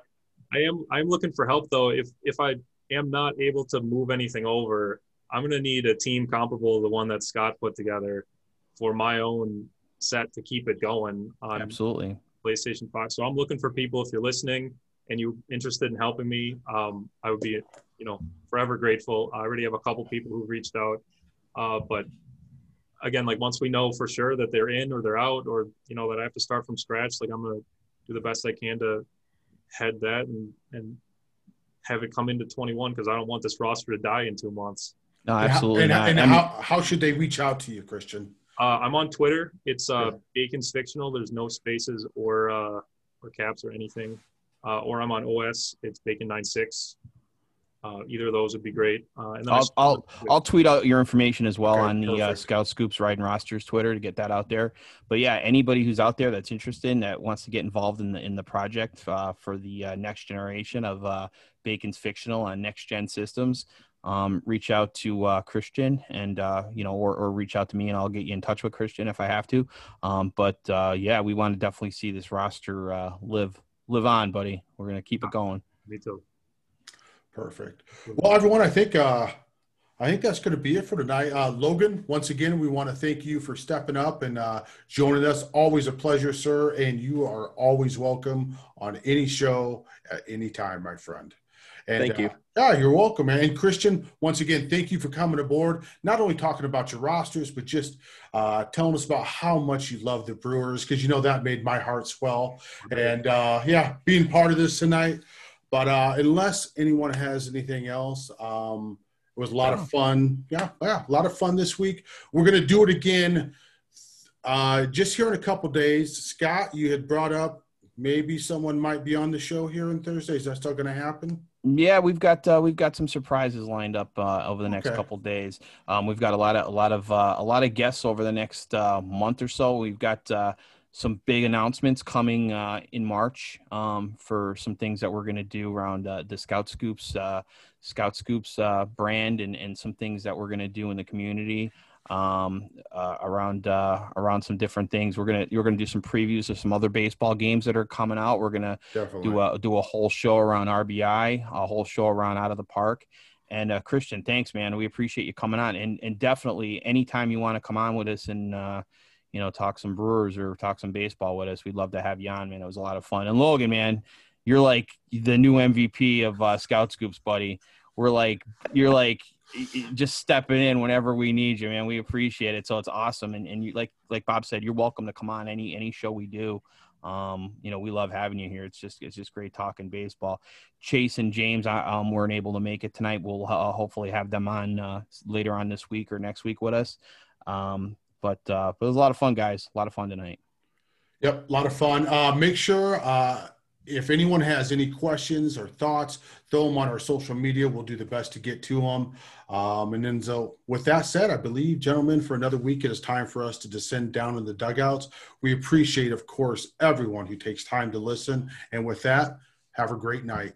I am. I'm looking for help though. If if I. am not able to move anything over, I'm going to need a team comparable to the one that Scott put together for my own set to keep it going on Absolutely. PlayStation five. So I'm looking for people, if you're listening and you're interested in helping me, um, I would be, you know, forever grateful. I already have a couple people who reached out. Uh, but again, like once we know for sure that they're in or they're out, or, you know, that I have to start from scratch, like I'm going to do the best I can to head that and, and, have it come into twenty-one because I don't want this roster to die in two months. No, absolutely and, not. And, and how, how should they reach out to you, Christian? Uh, I'm on Twitter. It's uh, Bacon's Fictional. There's no spaces or uh, or caps or anything. Uh, or I'm on O S. It's Bacon ninety-six. Uh, either of those would be great. Uh, and then I'll I'll, I'll tweet out your information as well okay, on the uh, Scout Scoops Riding Rosters Twitter to get that out there. But yeah, anybody who's out there that's interested that wants to get involved in the in the project uh, for the uh, next generation of uh, Bacon's Fictional on next gen systems, um, reach out to uh, Christian and uh, you know, or or reach out to me and I'll get you in touch with Christian if I have to. Um, but uh, yeah, we want to definitely see this roster uh, live live on, buddy. We're gonna keep it going. Me too. Perfect. Well, everyone, I think uh, I think that's going to be it for tonight. Uh, Logan, once again, we want to thank you for stepping up and uh, joining us. Always a pleasure, sir, and you are always welcome on any show at any time, my friend. And, thank you. Uh, yeah, you're welcome, man. And Christian, once again, thank you for coming aboard, not only talking about your rosters, but just uh, telling us about how much you love the Brewers, because you know that made my heart swell. And, uh, yeah, being part of this tonight. But uh, unless anyone has anything else, um, It was a lot oh. of fun. Yeah, yeah, a lot of fun this week. We're going to do it again uh, just here in a couple days. Scott, you had brought up maybe someone might be on the show here on Thursday. Is that still going to happen? Yeah, we've got uh, we've got some surprises lined up uh, over the next okay. couple of days. Um, we've got a lot of a lot of uh, a lot of guests over the next uh, month or so. We've got uh, some big announcements coming uh, in March um, for some things that we're going to do around uh, the Scout Scoops, uh, Scout Scoops uh, brand, and and some things that we're going to do in the community um, uh, around uh, around some different things. We're gonna we're gonna do some previews of some other baseball games that are coming out. We're gonna Definitely. do a do a whole show around R B I, a whole show around Out of the Park. And uh, Christian, thanks, man. We appreciate you coming on, and and definitely anytime you want to come on with us and uh, you know talk some Brewers or talk some baseball with us, we'd love to have you on, man. It was a lot of fun. And Logan, man, you're like the new M V P of uh, Scout Scoops, buddy. We're like you're like. just stepping in whenever we need you, man. We appreciate it. So it's awesome. And, and you, like, like Bob said, you're welcome to come on any, any show we do. Um, you know, we love having you here. It's just, it's just great talking baseball. Chase and James I, um, weren't able to make it tonight. We'll uh, hopefully have them on uh, later on this week or next week with us. Um, but, uh, but it was a lot of fun, guys. A lot of fun tonight. Yep. A lot of fun. Uh, make sure, uh, if anyone has any questions or thoughts, throw them on our social media. We'll do the best to get to them. Um, and then so with that said, I believe, gentlemen, for another week, it is time for us to descend down in the dugouts. We appreciate, of course, everyone who takes time to listen. And with that, have a great night.